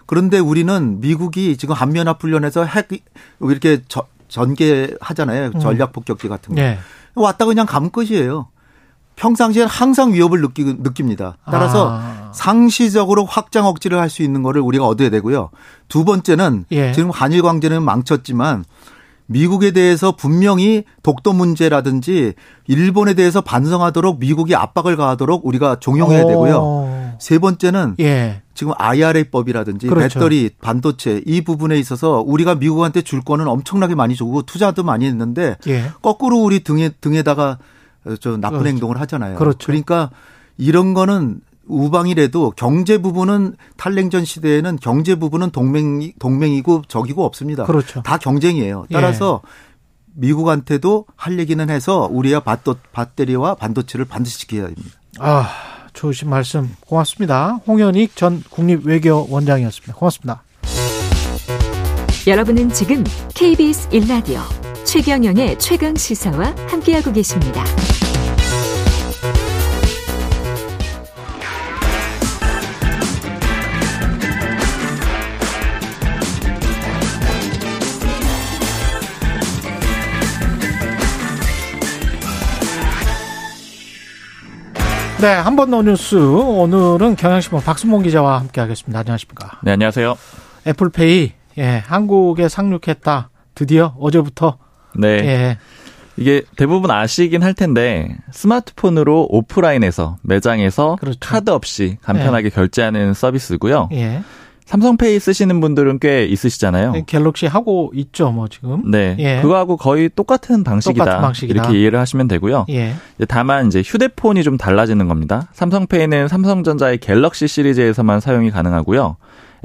그런데 우리는 미국이 지금 한미연합훈련에서 핵 이렇게 저, 전개하잖아요. 전략폭격기 같은 거. 예. 왔다 그냥 감 끝이에요. 평상시엔 항상 위협을 느끼, 느낍니다. 따라서 아. 상시적으로 확장 억지를 할 수 있는 거를 우리가 얻어야 되고요. 두 번째는 예. 지금 한일 관계는 망쳤지만 미국에 대해서 분명히 독도 문제라든지 일본에 대해서 반성하도록 미국이 압박을 가하도록 우리가 종용해야 되고요. 오. 세 번째는 예. 지금 아이알에이법이라든지 그렇죠. 배터리, 반도체 이 부분에 있어서 우리가 미국한테 줄 거는 엄청나게 많이 주고 투자도 많이 했는데 예. 거꾸로 우리 등에, 등에다가 저 나쁜 그렇죠. 행동을 하잖아요. 그렇죠. 그러니까 이런 거는 우방이라도 경제 부분은 탈냉전 시대에는 경제 부분은 동맹 동맹이고 적이고 없습니다. 그렇죠. 다 경쟁이에요. 따라서 예. 미국한테도 할 얘기는 해서 우리야 밧도, 배터리와 반도체를 반드시 지켜야 됩니다. 아, 좋으신 말씀 고맙습니다. 홍현익 전 국립외교원장이었습니다. 고맙습니다. 여러분은 지금 케이비에스 일 라디오 최경영의 최강 시사와 함께하고 계십니다. 네, 한 번 더 뉴스. 오늘은 경향신문 박순봉 기자와 함께하겠습니다. 안녕하십니까? 네, 안녕하세요. 애플페이, 예, 한국에 상륙했다. 드디어 어제부터. 네. 예. 이게 대부분 아시긴 할 텐데 스마트폰으로 오프라인에서 매장에서 그렇죠. 카드 없이 간편하게 예. 결제하는 서비스고요. 예. 삼성페이 쓰시는 분들은 꽤 있으시잖아요. 갤럭시 하고 있죠, 뭐 지금. 네, 예. 그거하고 거의 똑같은 방식이다, 똑같은 방식이다. 이렇게 이해를 하시면 되고요. 예. 다만 이제 휴대폰이 좀 달라지는 겁니다. 삼성페이는 삼성전자의 갤럭시 시리즈에서만 사용이 가능하고요.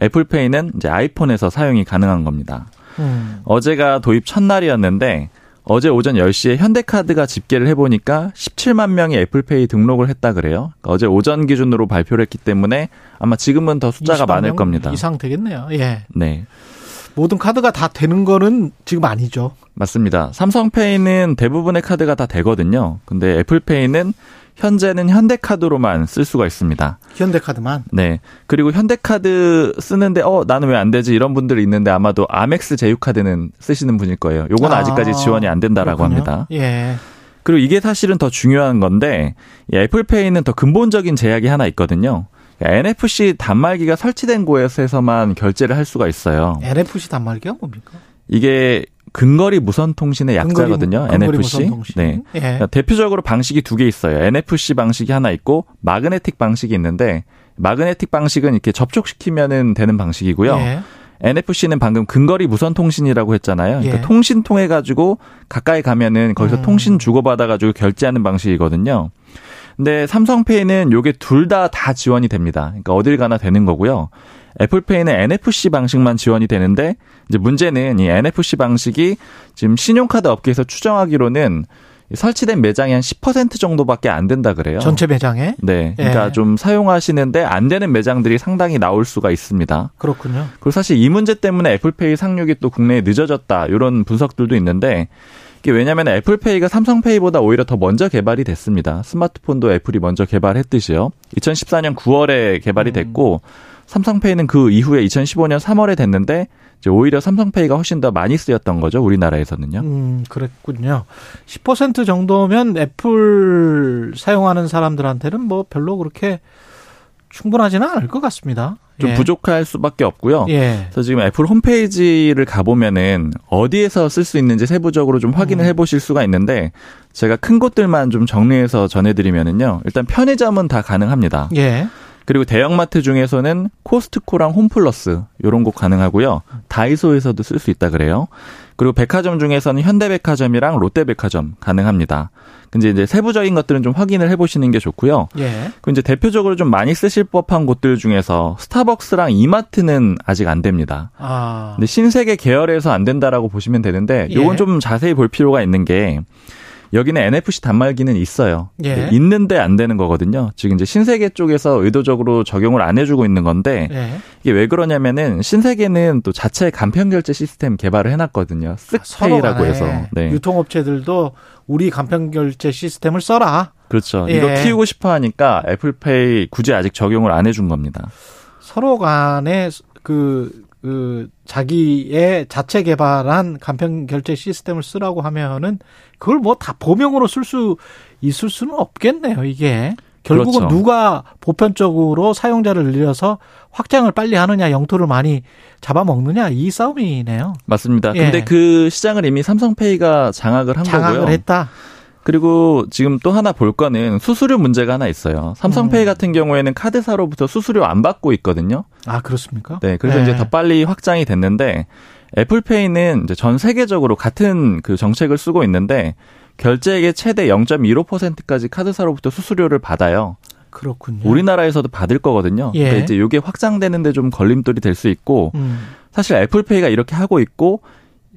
애플페이는 이제 아이폰에서 사용이 가능한 겁니다. 음. 어제가 도입 첫날이었는데 어제 오전 열 시에 현대카드가 집계를 해보니까 십칠만 명이 애플페이 등록을 했다 그래요. 그러니까 어제 오전 기준으로 발표를 했기 때문에 아마 지금은 더 숫자가 많을 겁니다. 이상 되겠네요. 예. 네. 모든 카드가 다 되는 거는 지금 아니죠. 맞습니다. 삼성페이는 대부분의 카드가 다 되거든요. 근데 애플페이는 현재는 현대카드로만 쓸 수가 있습니다. 현대카드만? 네. 그리고 현대카드 쓰는데 어 나는 왜 안 되지 이런 분들이 있는데 아마도 아멕스 제휴카드는 쓰시는 분일 거예요. 요건 아, 아직까지 지원이 안 된다라고 그렇군요. 합니다. 예. 그리고 이게 사실은 더 중요한 건데 애플페이는 더 근본적인 제약이 하나 있거든요. 엔에프씨 단말기가 설치된 곳에서만 결제를 할 수가 있어요. 엔에프씨 단말기가 뭡니까? 이게 근거리 무선 통신의 약자거든요. 근거리, 엔에프씨. 근거리 네. 예. 대표적으로 방식이 두 개 있어요. 엔에프씨 방식이 하나 있고 마그네틱 방식이 있는데 마그네틱 방식은 이렇게 접촉시키면은 되는 방식이고요. 예. 엔에프씨는 방금 근거리 무선 통신이라고 했잖아요. 그러니까 예. 통신 통해 가지고 가까이 가면은 거기서 음. 통신 주고 받아 가지고 결제하는 방식이거든요. 근데 삼성페이는 요게 둘 다 다 지원이 됩니다. 그러니까 어딜 가나 되는 거고요. 애플페이는 엔에프씨 방식만 지원이 되는데 이제 문제는 이 엔에프씨 방식이 지금 신용카드 업계에서 추정하기로는 설치된 매장이 한 십 퍼센트 정도밖에 안 된다 그래요. 전체 매장에? 네. 그러니까 예. 좀 사용하시는데 안 되는 매장들이 상당히 나올 수가 있습니다. 그렇군요. 그리고 사실 이 문제 때문에 애플페이 상륙이 또 국내에 늦어졌다. 이런 분석들도 있는데 이게 왜냐하면 애플페이가 삼성페이보다 오히려 더 먼저 개발이 됐습니다. 스마트폰도 애플이 먼저 개발했듯이요. 이천십사년 구월에 개발이 됐고 삼성페이는 그 이후에 이천십오년 삼월에 됐는데 이제 오히려 삼성페이가 훨씬 더 많이 쓰였던 거죠. 우리나라에서는요. 음, 그랬군요. 십 퍼센트 정도면 애플 사용하는 사람들한테는 뭐 별로 그렇게 충분하지는 않을 것 같습니다. 좀 예. 부족할 수밖에 없고요. 예. 그래서 지금 애플 홈페이지를 가보면은 어디에서 쓸 수 있는지 세부적으로 좀 확인을 해보실 수가 있는데 제가 큰 곳들만 좀 정리해서 전해드리면은요. 일단 편의점은 다 가능합니다. 예. 그리고 대형마트 중에서는 코스트코랑 홈플러스 이런 곳 가능하고요. 다이소에서도 쓸 수 있다 그래요. 그리고 백화점 중에서는 현대백화점이랑 롯데백화점 가능합니다. 근데 이제 세부적인 것들은 좀 확인을 해보시는 게 좋고요. 예. 그리고 이제 대표적으로 좀 많이 쓰실 법한 곳들 중에서 스타벅스랑 이마트는 아직 안 됩니다. 아. 근데 신세계 계열에서 안 된다라고 보시면 되는데 이건 예. 좀 자세히 볼 필요가 있는 게. 여기는 엔에프씨 단말기는 있어요. 예. 있는데 안 되는 거거든요. 지금 이제 신세계 쪽에서 의도적으로 적용을 안 해주고 있는 건데 예. 이게 왜 그러냐면은 신세계는 또 자체 간편 결제 시스템 개발을 해놨거든요. 쓱페이라고 아, 해서 네. 유통업체들도 우리 간편 결제 시스템을 써라. 그렇죠. 예. 이거 키우고 싶어 하니까 애플페이 굳이 아직 적용을 안 해준 겁니다. 서로 간에 그, 그 자기의 자체 개발한 간편 결제 시스템을 쓰라고 하면은 그걸 뭐 다 범용으로 쓸 수 있을 수는 없겠네요. 이게 결국은 그렇죠. 누가 보편적으로 사용자를 늘려서 확장을 빨리 하느냐, 영토를 많이 잡아먹느냐 이 싸움이네요. 맞습니다. 예. 근데 그 시장을 이미 삼성페이가 장악을 한 장악을 거고요. 장악을 했다. 그리고 지금 또 하나 볼 거는 수수료 문제가 하나 있어요. 삼성페이 음. 같은 경우에는 카드사로부터 수수료 안 받고 있거든요. 아, 그렇습니까? 네. 그래서 네. 이제 더 빨리 확장이 됐는데 애플페이는 이제 전 세계적으로 같은 그 정책을 쓰고 있는데 결제액의 최대 영점일오 퍼센트까지 카드사로부터 수수료를 받아요. 그렇군요. 우리나라에서도 받을 거거든요. 예. 그러니까 이제 이게 확장되는데 좀 걸림돌이 될 수 있고 음. 사실 애플페이가 이렇게 하고 있고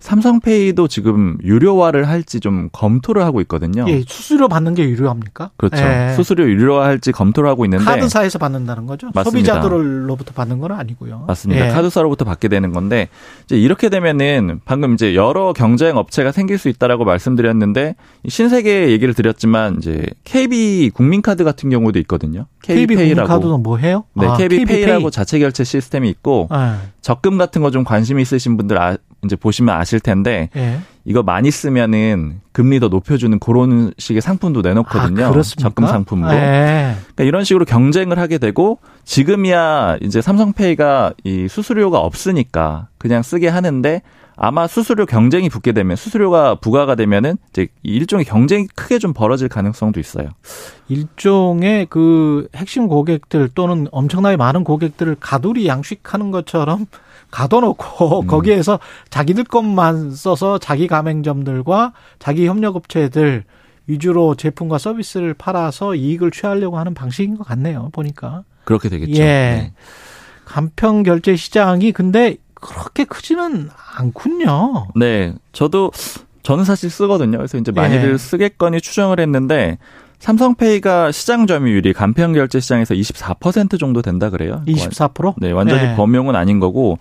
삼성페이도 지금 유료화를 할지 좀 검토를 하고 있거든요. 예, 수수료 받는 게 유료합니까? 그렇죠. 예. 수수료 유료화할지 검토를 하고 있는데. 카드사에서 받는다는 거죠? 맞습니다. 소비자들로부터 받는 건 아니고요. 맞습니다. 예. 카드사로부터 받게 되는 건데 이제 이렇게 되면은 방금 이제 여러 경쟁 업체가 생길 수 있다라고 말씀드렸는데 신세계 얘기를 드렸지만 이제 케이비 국민카드 같은 경우도 있거든요. 케이비 페이라고. 국민카드는 뭐 해요? 네, 아, 케이비 페이라고 자체 결제 시스템이 있고 예. 적금 같은 거 좀 관심 있으신 분들 아, 이제 보시면 아실 텐데 예. 이거 많이 쓰면은 금리 더 높여주는 그런 식의 상품도 내놓거든요. 아, 그렇습니까? 적금 상품도. 예. 그러니까 이런 식으로 경쟁을 하게 되고 지금이야 이제 삼성페이가 이 수수료가 없으니까 그냥 쓰게 하는데 아마 수수료 경쟁이 붙게 되면 수수료가 부과가 되면은 이제 일종의 경쟁이 크게 좀 벌어질 가능성도 있어요. 일종의 그 핵심 고객들 또는 엄청나게 많은 고객들을 가두리 양식하는 것처럼 가둬놓고 음. 거기에서 자기들 것만 써서 자기 가맹점들과 자기 협력업체들 위주로 제품과 서비스를 팔아서 이익을 취하려고 하는 방식인 것 같네요. 보니까. 그렇게 되겠죠. 예. 네. 간편 결제 시장이 근데 그렇게 크지는 않군요. 네. 저도 저는 사실 쓰거든요. 그래서 이제 많이들 예. 쓰겠거니 추정을 했는데 삼성페이가 시장 점유율이 간편 결제 시장에서 이십사 퍼센트 정도 된다 그래요. 이십사 퍼센트? 네, 완전히 예. 범용은 아닌 거고.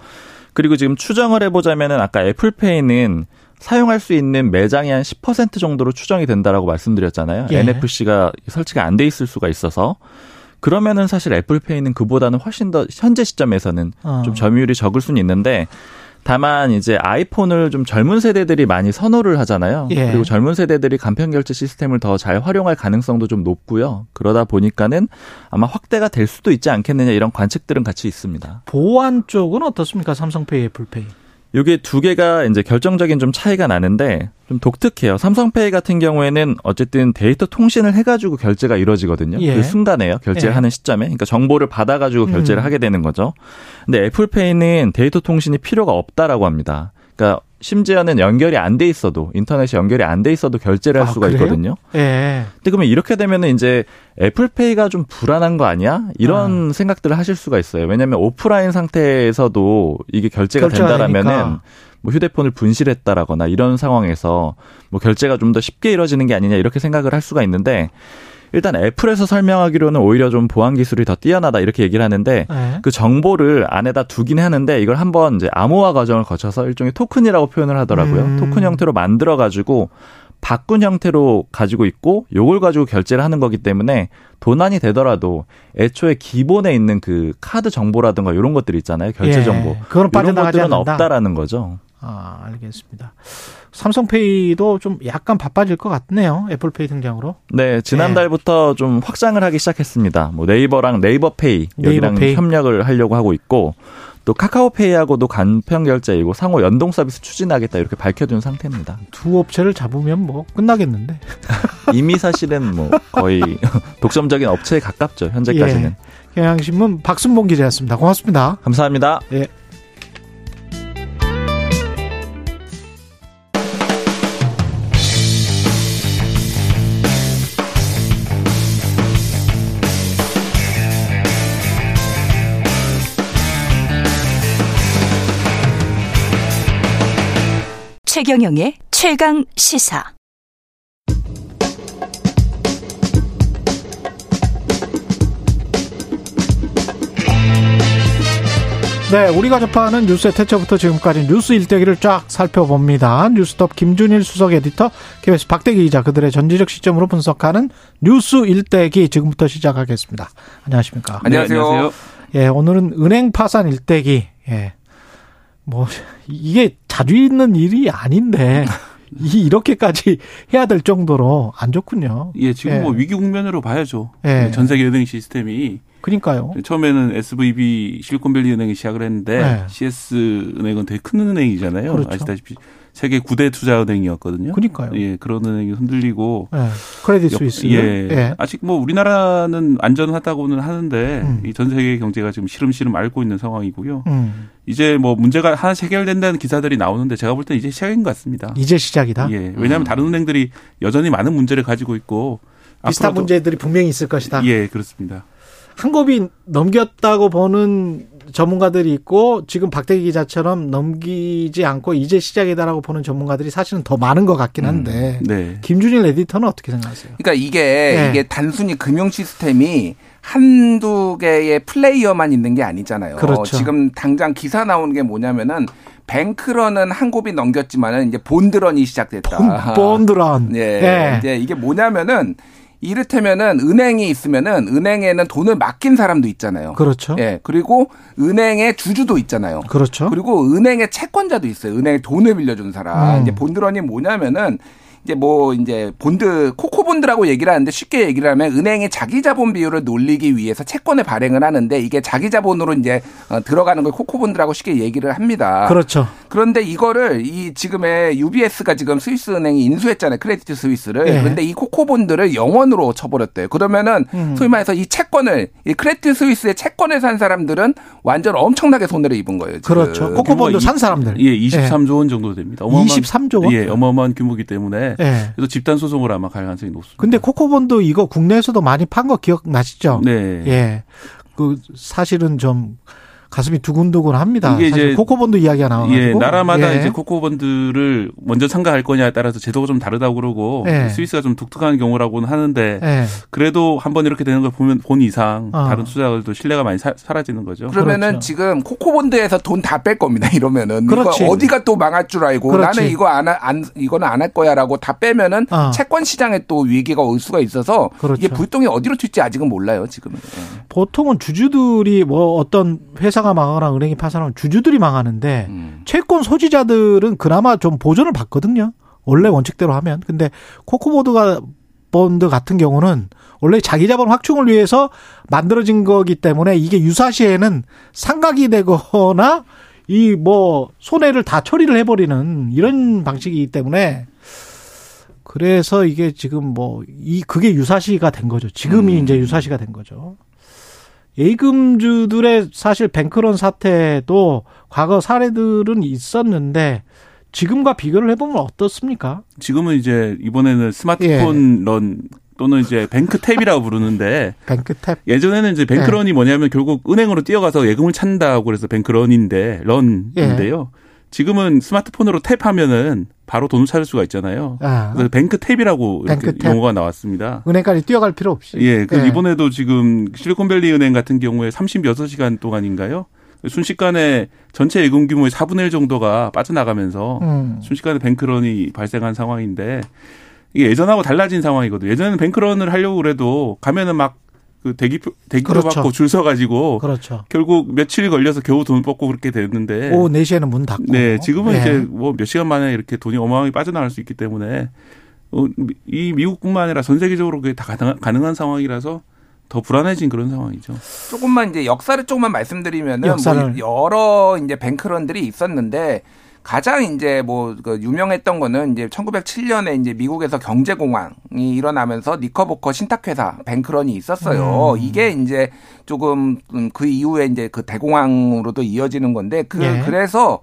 그리고 지금 추정을 해보자면은 아까 애플페이는 사용할 수 있는 매장이 한 십 퍼센트 정도로 추정이 된다라고 말씀드렸잖아요. 예. 엔에프씨가 설치가 안 돼 있을 수가 있어서. 그러면은 사실 애플페이는 그보다는 훨씬 더 현재 시점에서는 어. 좀 점유율이 적을 수는 있는데 다만 이제 아이폰을 좀 젊은 세대들이 많이 선호를 하잖아요. 예. 그리고 젊은 세대들이 간편 결제 시스템을 더 잘 활용할 가능성도 좀 높고요. 그러다 보니까는 아마 확대가 될 수도 있지 않겠느냐 이런 관측들은 같이 있습니다. 보안 쪽은 어떻습니까? 삼성페이, 애플페이. 요게 두 개가 이제 결정적인 좀 차이가 나는데 좀 독특해요. 삼성페이 같은 경우에는 어쨌든 데이터 통신을 해가지고 결제가 이루어지거든요. 예. 그 순간에요. 결제를 예. 하는 시점에. 그러니까 정보를 받아가지고 결제를 음. 하게 되는 거죠. 근데 애플페이는 데이터 통신이 필요가 없다라고 합니다. 그러니까 심지어는 연결이 안 돼 있어도 인터넷이 연결이 안 돼 있어도 결제를 할 아, 수가 그래요? 있거든요. 예. 근데 그러면 이렇게 되면은 이제 애플페이가 좀 불안한 거 아니야? 이런 아. 생각들을 하실 수가 있어요. 왜냐하면 오프라인 상태에서도 이게 결제가 된다라면은 뭐 휴대폰을 분실했다라거나 이런 상황에서 뭐 결제가 좀 더 쉽게 이루어지는 게 아니냐 이렇게 생각을 할 수가 있는데. 일단 애플에서 설명하기로는 오히려 좀 보안 기술이 더 뛰어나다 이렇게 얘기를 하는데 네. 그 정보를 안에다 두긴 하는데 이걸 한번 이제 암호화 과정을 거쳐서 일종의 토큰이라고 표현을 하더라고요. 음. 토큰 형태로 만들어 가지고 바꾼 형태로 가지고 있고 요걸 가지고 결제를 하는 거기 때문에 도난이 되더라도 애초에 기본에 있는 그 카드 정보라든가 이런 것들이 있잖아요. 결제 정보. 예. 그런 것들은 없다라는 거죠. 아, 알겠습니다. 삼성페이도 좀 약간 바빠질 것 같네요. 애플페이 등장으로. 네, 지난달부터 네. 좀 확장을 하기 시작했습니다. 뭐 네이버랑 네이버페이 여기랑 네이버페이. 협력을 하려고 하고 있고 또 카카오페이하고도 간편 결제이고 상호 연동 서비스 추진하겠다 이렇게 밝혀둔 상태입니다. 두 업체를 잡으면 뭐 끝나겠는데. 이미 사실은 뭐 거의 독점적인 업체에 가깝죠. 현재까지는. 예. 경향신문 박순봉 기자였습니다. 고맙습니다. 감사합니다. 예. 최경영의 최강시사. 네, 우리가 접하는 뉴스의 태초부터 지금까지 뉴스 일대기를 쫙 살펴봅니다. 뉴스톱 김준일 수석 에디터, 케이비에스 박대기 기자, 그들의 전지적 시점으로 분석하는 뉴스 일대기 지금부터 시작하겠습니다. 안녕하십니까? 안녕하세요. 네, 안녕하세요. 예, 오늘은 은행 파산 일대기. 예. 뭐 이게 자주 있는 일이 아닌데 이렇게까지 해야 될 정도로 안 좋군요. 예, 지금 예. 뭐 위기 국면으로 봐야죠. 예. 전 세계 은행 시스템이. 그러니까요. 처음에는 에스브이비 실리콘밸리 은행이 시작을 했는데 예. 씨에스 은행은 되게 큰 은행이잖아요. 그렇죠. 아시다시피 세계 구 대 투자 은행이었거든요. 그러니까요. 예, 그런 은행이 흔들리고. 예. 크레딧 스위스. 예. 예. 아직 뭐 우리나라는 안전하다고는 하는데 음. 이 전 세계 경제가 지금 시름시름 앓고 있는 상황이고요. 음. 이제 뭐 문제가 하나씩 해결된다는 기사들이 나오는데 제가 볼 때는 이제 시작인 것 같습니다. 이제 시작이다? 예. 왜냐하면 음. 다른 은행들이 여전히 많은 문제를 가지고 있고. 비슷한 문제들이 분명히 있을 것이다. 예, 그렇습니다. 한 곱이 넘겼다고 보는 전문가들이 있고 지금 박대기 기자처럼 넘기지 않고 이제 시작이다라고 보는 전문가들이 사실은 더 많은 것 같긴 한데 음, 네. 김준일 에디터는 어떻게 생각하세요? 그러니까 이게 네. 이게 단순히 금융 시스템이 한두 개의 플레이어만 있는 게 아니잖아요. 그렇죠. 지금 당장 기사 나오는 게 뭐냐면은 뱅크런은 한 곱이 넘겼지만은 이제 본드런이 시작됐다. 본, 본드런. 예. 네. 이제 이게 뭐냐면은. 이를테면은 은행이 있으면은 은행에는 돈을 맡긴 사람도 있잖아요. 그렇죠. 예. 그리고 은행의 주주도 있잖아요. 그렇죠. 그리고 은행의 채권자도 있어요. 은행에 돈을 빌려준 사람. 음. 이제 본드런이 뭐냐면은 이제 뭐 이제 본드 코코본드라고 얘기를 하는데 쉽게 얘기를 하면 은행이 자기 자본 비율을 놀리기 위해서 채권을 발행을 하는데 이게 자기 자본으로 이제 들어가는 걸 코코본드라고 쉽게 얘기를 합니다. 그렇죠. 그런데 이거를 이 지금의 유비에스가 지금 스위스 은행이 인수했잖아요. 크레딧 스위스를. 예. 그런데 이 코코본드를 영원으로 쳐버렸대요. 그러면은 음. 소위 말해서 이 채권을 이 크레딧 스위스의 채권을 산 사람들은 완전 엄청나게 손해를 입은 거예요. 지금. 그렇죠. 코코본드 산 사람들. 예, 이십삼 조 원 정도 됩니다. 어마어마한, 이십삼 조 원? 예, 어마어마한 규모이기 때문에. 네. 그래서 집단 소송을 아마 갈 가능성이 높습니다. 근데 코코본드 이거 국내에서도 많이 판 거 기억나시죠? 네. 예. 그 사실은 좀 가슴이 두근두근합니다. 이게 사실 이제 코코본드 이야기가 나와가지고 예, 나라마다 예. 이제 코코본드를 먼저 참가할 거냐에 따라서 제도가 좀 다르다고 그러고 예. 스위스가 좀 독특한 경우라고는 하는데 예. 그래도 한번 이렇게 되는 걸 보면 본 이상 어. 다른 투자들도 신뢰가 많이 사, 사라지는 거죠. 그러면은 그렇죠. 지금 코코본드에서 돈 다 뺄 겁니다. 이러면은 그렇지. 이거 어디가 또 망할 줄 알고 그렇지. 나는 이거 안, 안 이거는 안 할 거야라고 다 빼면은 어. 채권 시장에 또 위기가 올 수가 있어서 그렇죠. 이게 불똥이 어디로 튈지 아직은 몰라요. 지금은. 예. 보통은 주주들이 뭐 어떤 회사가 망하거나 은행이 파산하면 주주들이 망하는데 음. 채권 소지자들은 그나마 좀 보전을 받거든요. 원래 원칙대로 하면. 근데 코코보드가 본드 같은 경우는 원래 자기 자본 확충을 위해서 만들어진 거기 때문에 이게 유사시에는 상각이 되거나 이 뭐 손해를 다 처리를 해버리는 이런 방식이기 때문에 그래서 이게 지금 뭐 이 그게 유사시가 된 거죠. 지금이 음. 이제 유사시가 된 거죠. 예금주들의 사실 뱅크런 사태도 과거 사례들은 있었는데 지금과 비교를 해보면 어떻습니까? 지금은 이제 이번에는 스마트폰 예. 런 또는 이제 뱅크탭이라고 부르는데 뱅크탭. 예전에는 이제 뱅크런이 예. 뭐냐면 결국 은행으로 뛰어가서 예금을 찬다고 그래서 뱅크런인데 런인데요. 예. 지금은 스마트폰으로 탭하면은 바로 돈을 찾을 수가 있잖아요. 아. 그래서 뱅크 탭이라고 뱅크 탭. 용어가 나왔습니다. 은행까지 뛰어갈 필요 없이. 예. 그 예. 이번에도 지금 실리콘밸리 은행 같은 경우에 서른여섯 시간 동안인가요? 순식간에 전체 예금 규모의 사분의 일 정도가 빠져나가면서 음. 순식간에 뱅크런이 발생한 상황인데 이게 예전하고 달라진 상황이거든요. 예전에는 뱅크런을 하려고 그래도 가면은 막 그 대기, 대기로 그렇죠. 받고 줄 서가지고. 그렇죠. 결국 며칠 걸려서 겨우 돈 뽑고 그렇게 됐는데. 오후 네 시에는 문 닫고. 네. 지금은 네. 이제 뭐 몇 시간 만에 이렇게 돈이 어마어마하게 빠져나갈 수 있기 때문에 이 미국뿐만 아니라 전 세계적으로 그게 다 가능한, 가능한 상황이라서 더 불안해진 그런 상황이죠. 조금만 이제 역사를 조금만 말씀드리면은 역사를. 뭐 여러 이제 뱅크런들이 있었는데 가장 이제 뭐 그 유명했던 거는 이제 천구백칠 년에 이제 미국에서 경제공황이 일어나면서 니커보커 신탁회사 뱅크런이 있었어요. 음. 이게 이제 조금 그 이후에 이제 그 대공황으로도 이어지는 건데 그 예. 그래서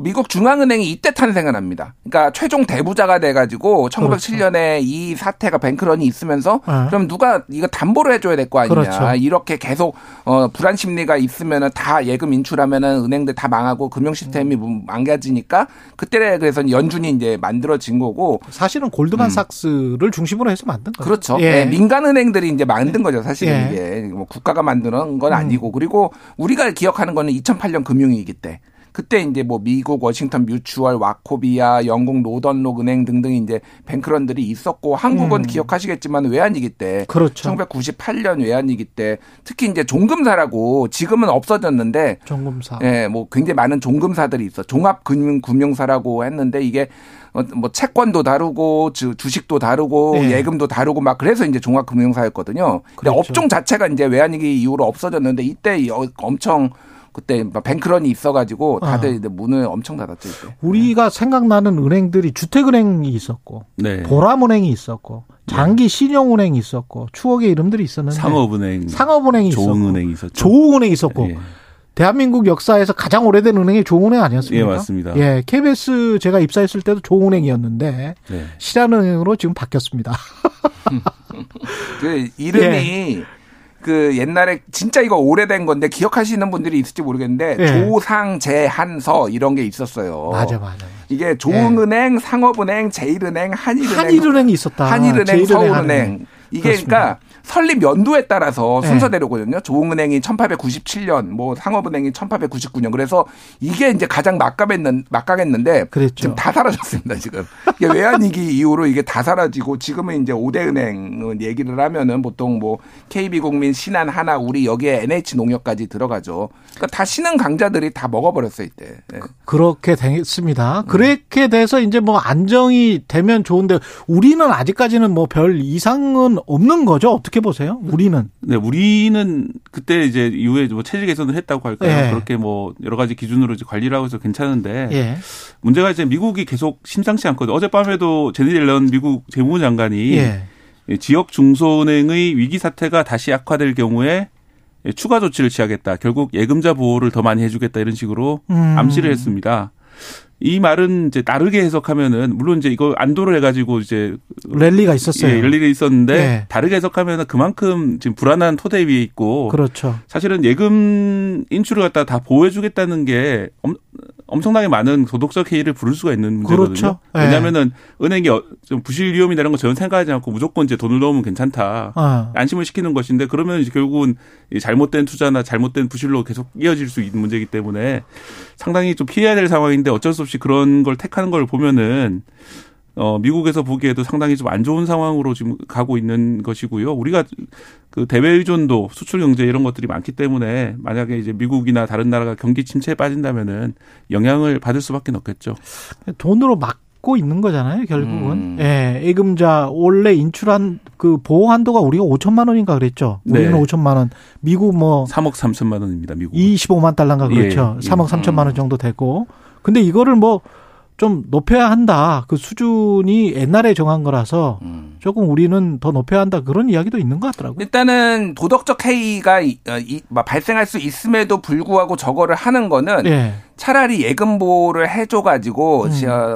미국 중앙은행이 이때 탄생을 합니다. 그러니까 최종 대부자가 돼가지고 천구백칠 년에 그렇죠. 이 사태가 뱅크런이 있으면서 아. 그럼 누가 이거 담보를 해줘야 될 거 아니냐. 그렇죠. 이렇게 계속 어, 불안 심리가 있으면은 다 예금 인출하면은 은행들 다 망하고 금융 시스템이 음. 망가지니까 그때 그래서 연준이 이제 만들어진 거고 사실은 골드만삭스를 음. 중심으로 해서 만든 거죠. 그렇죠. 예. 네, 민간 은행들이 이제 만든 거죠. 사실 예. 이게 뭐 국가가 만드는 건 음. 아니고 그리고 우리가 기억하는 거는 이천팔 년 금융위기 때. 그때 이제 뭐 미국 워싱턴 뮤추얼, 와코비아, 영국 노던록 은행 등등 이제 뱅크런들이 있었고 한국은 음. 기억하시겠지만 외환위기 때, 그렇죠. 천구백구십팔 년 외환위기 때 특히 이제 종금사라고 지금은 없어졌는데, 종금사, 예, 뭐 굉장히 많은 종금사들이 있어, 종합금융사라고 했는데 이게 뭐 채권도 다루고 주식도 다루고 네. 예금도 다루고 막 그래서 이제 종합금융사였거든요. 그렇죠. 근데 업종 자체가 이제 외환위기 이후로 없어졌는데 이때 엄청 그때 뱅크런이 있어가지고 다들 어. 문을 엄청 닫았죠. 이제. 우리가 생각나는 은행들이 주택은행이 있었고 네. 보람은행이 있었고 장기 신용은행이 있었고 추억의 이름들이 있었는데 상업은행, 상업은행이 조흥은행이 있었고 조흥은행이 있었고 예. 대한민국 역사에서 가장 오래된 은행이 조흥은행 아니었습니까? 예, 맞습니다. 예, 케이비에스 제가 입사했을 때도 조흥은행이었는데 네. 신한은행으로 지금 바뀌었습니다. 그 이름이 예. 그 옛날에 진짜 이거 오래된 건데 기억하시는 분들이 있을지 모르겠는데 예. 조상재한서 이런 게 있었어요. 맞아 맞아. 이게 조흥은행, 예. 상업은행, 제일은행, 한일은행. 한일은행이 있었다. 한일은행, 서울은행. 이게 그렇습니다. 그러니까 설립 연도에 따라서 순서대로거든요. 예. 조흥은행이 천팔백구십칠 년, 뭐 상업은행이 천팔백구십구 년. 그래서 이게 이제 가장 막강했는, 막강했는데 그랬죠. 지금 다 사라졌습니다. 지금 이게 외환위기 이후로 이게 다 사라지고 지금은 이제 오 대 은행 얘기를 하면은 보통 뭐 케이비 국민, 신한, 하나, 우리 여기에 엔에이치 농협까지 들어가죠. 그러니까 다 신흥 강자들이 다 먹어버렸어요 이때. 네. 그렇게 됐습니다. 그렇게 돼서 이제 뭐 안정이 되면 좋은데 우리는 아직까지는 뭐 별 이상은 없는 거죠. 어떻게 보세요? 우리는. 네, 우리는 그때 이제 이후에 뭐 체질 개선을 했다고 할까요? 예. 그렇게 뭐 여러 가지 기준으로 이제 관리를 하고 있어서 괜찮은데 예. 문제가 이제 미국이 계속 심상치 않거든요. 어젯밤에도 제니 옐런 미국 재무부 장관이 예. 지역 중소은행의 위기 사태가 다시 악화될 경우에 추가 조치를 취하겠다. 결국 예금자 보호를 더 많이 해주겠다 이런 식으로 음. 암시를 했습니다. 이 말은 이제 다르게 해석하면은 물론 이제 이거 안도를 해가지고 이제 랠리가 있었어요. 예, 랠리가 있었는데 네. 다르게 해석하면은 그만큼 지금 불안한 토대 위에 있고, 그렇죠. 사실은 예금 인출을 갖다 다 보호해주겠다는 게 엄, 엄청나게 많은 도덕적 해이를 부를 수가 있는 문제거든요. 그렇죠. 네. 왜냐하면은 은행이 좀 부실 위험이라는 거 전혀 생각하지 않고 무조건 이제 돈을 넣으면 괜찮다, 아. 안심을 시키는 것인데 그러면 이제 결국은 잘못된 투자나 잘못된 부실로 계속 이어질 수 있는 문제이기 때문에 상당히 좀 피해야 될 상황인데 어쩔 수 없이 그런 걸 택하는 걸 보면은 어 미국에서 보기에도 상당히 좀 안 좋은 상황으로 지금 가고 있는 것이고요. 우리가 그 대외 의존도, 수출 경제 이런 것들이 많기 때문에 만약에 이제 미국이나 다른 나라가 경기 침체에 빠진다면은 영향을 받을 수밖에 없겠죠. 돈으로 막고 있는 거잖아요, 결국은. 음. 예, 예금자 원래 인출한 그 보호 한도가 우리가 오천만 원인가 그랬죠. 우리는 네. 오천만 원. 미국 뭐 삼억 삼천만 원입니다, 미국. 이십오만 달러인가 그렇죠. 예, 예. 삼억 삼천만 원 정도 되고. 근데 이거를 뭐 좀 높여야 한다. 그 수준이 옛날에 정한 거라서 조금 우리는 더 높여야 한다. 그런 이야기도 있는 것 같더라고요. 일단은 도덕적 해이가 발생할 수 있음에도 불구하고 저거를 하는 거는 네. 차라리 예금보호를 해줘가지고 음.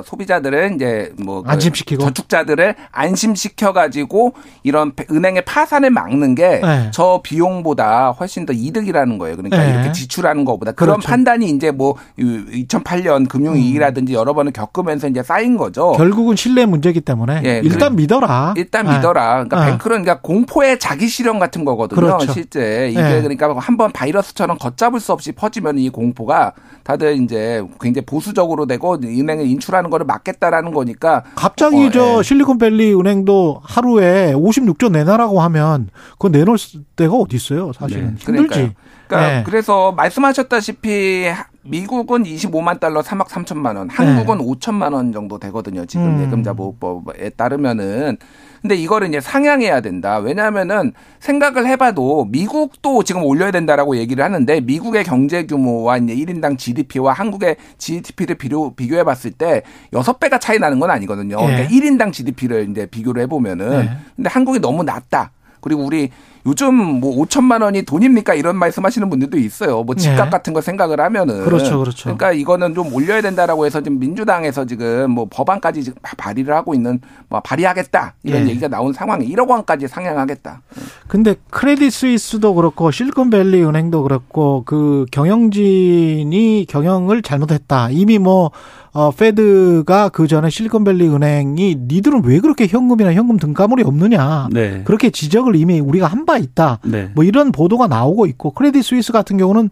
소비자들은 이제 뭐 안심시키고 저축자들을 안심시켜가지고 이런 은행의 파산을 막는 게 저 네. 비용보다 훨씬 더 이득이라는 거예요. 그러니까 네. 이렇게 지출하는 것보다 그런 그렇죠. 판단이 이제 뭐 이천팔 년 금융위기라든지 여러 번을 겪으면서 이제 쌓인 거죠. 결국은 신뢰 문제이기 때문에 예, 일단 믿어라. 일단 네. 믿어라. 그러니까 네. 뱅크론 그러니까 공포의 자기 실현 같은 거거든요. 그렇죠. 실제 이게 네. 그러니까 한번 바이러스처럼 걷잡을 수 없이 퍼지면 이 공포가 다들 이제 굉장히 보수적으로 되고 은행을 인출하는 거를 막겠다라는 거니까 갑자기 어, 저 예. 실리콘밸리 은행도 하루에 오십육 조 내놔라고 하면 그거 내놓을 데가 어디 있어요, 사실은. 네. 힘들지. 그러니까 예. 그래서 말씀하셨다시피 미국은 이십오만 달러 삼억 삼천만 원, 한국은 네. 오천만 원 정도 되거든요. 지금 음. 예금자 보호법에 따르면은. 근데 이거를 이제 상향해야 된다. 왜냐하면은 생각을 해봐도 미국도 지금 올려야 된다라고 얘기를 하는데 미국의 경제 규모와 이제 일 인당 지디피와 한국의 지디피를 비교, 비교해봤을 때 여섯 배가 차이 나는 건 아니거든요. 네. 그러니까 일 인당 지디피를 이제 비교를 해보면은. 네. 근데 한국이 너무 낮다. 그리고 우리 요즘 뭐 오천만 원이 돈입니까? 이런 말씀하시는 분들도 있어요. 뭐 집값 네. 같은 거 생각을 하면은 그렇죠, 그렇죠. 그러니까 이거는 좀 올려야 된다라고 해서 지금 민주당에서 지금 뭐 법안까지 지금 발의를 하고 있는 뭐 발의하겠다 이런 네. 얘기가 나온 상황에 일억 원까지 상향하겠다. 근데 크레딧 스위스도 그렇고 실리콘밸리 은행도 그렇고 그 경영진이 경영을 잘못했다. 이미 뭐 어, 페드가 그 전에 실리콘밸리 은행이 니들은 왜 그렇게 현금이나 현금 등가물이 없느냐. 네. 그렇게 지적을 이미 우리가 한 바 있다. 네. 뭐 이런 보도가 나오고 있고 크레딧 스위스 같은 경우는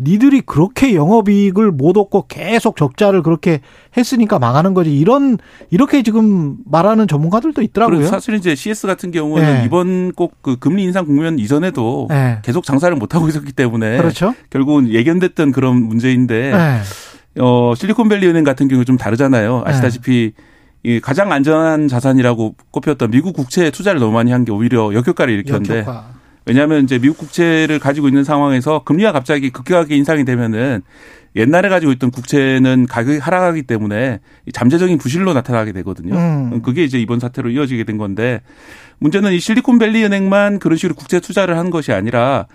니들이 그렇게 영업이익을 못 얻고 계속 적자를 그렇게 했으니까 망하는 거지. 이런 이렇게 지금 말하는 전문가들도 있더라고요. 사실 이제 씨에스 같은 경우는 네. 이번 꼭 그 금리 인상 국면 이전에도 네. 계속 장사를 못 하고 있었기 때문에 그렇죠. 결국은 예견됐던 그런 문제인데. 네. 어, 실리콘밸리 은행 같은 경우 좀 다르잖아요. 아시다시피 네. 이 가장 안전한 자산이라고 꼽혔던 미국 국채에 투자를 너무 많이 한 게 오히려 역효과를 일으켰는데 역효과. 왜냐하면 이제 미국 국채를 가지고 있는 상황에서 금리가 갑자기 급격하게 인상이 되면은 옛날에 가지고 있던 국채는 가격이 하락하기 때문에 잠재적인 부실로 나타나게 되거든요. 음. 그게 이제 이번 사태로 이어지게 된 건데 문제는 이 실리콘밸리 은행만 그런 식으로 국채 투자를 한 것이 아니라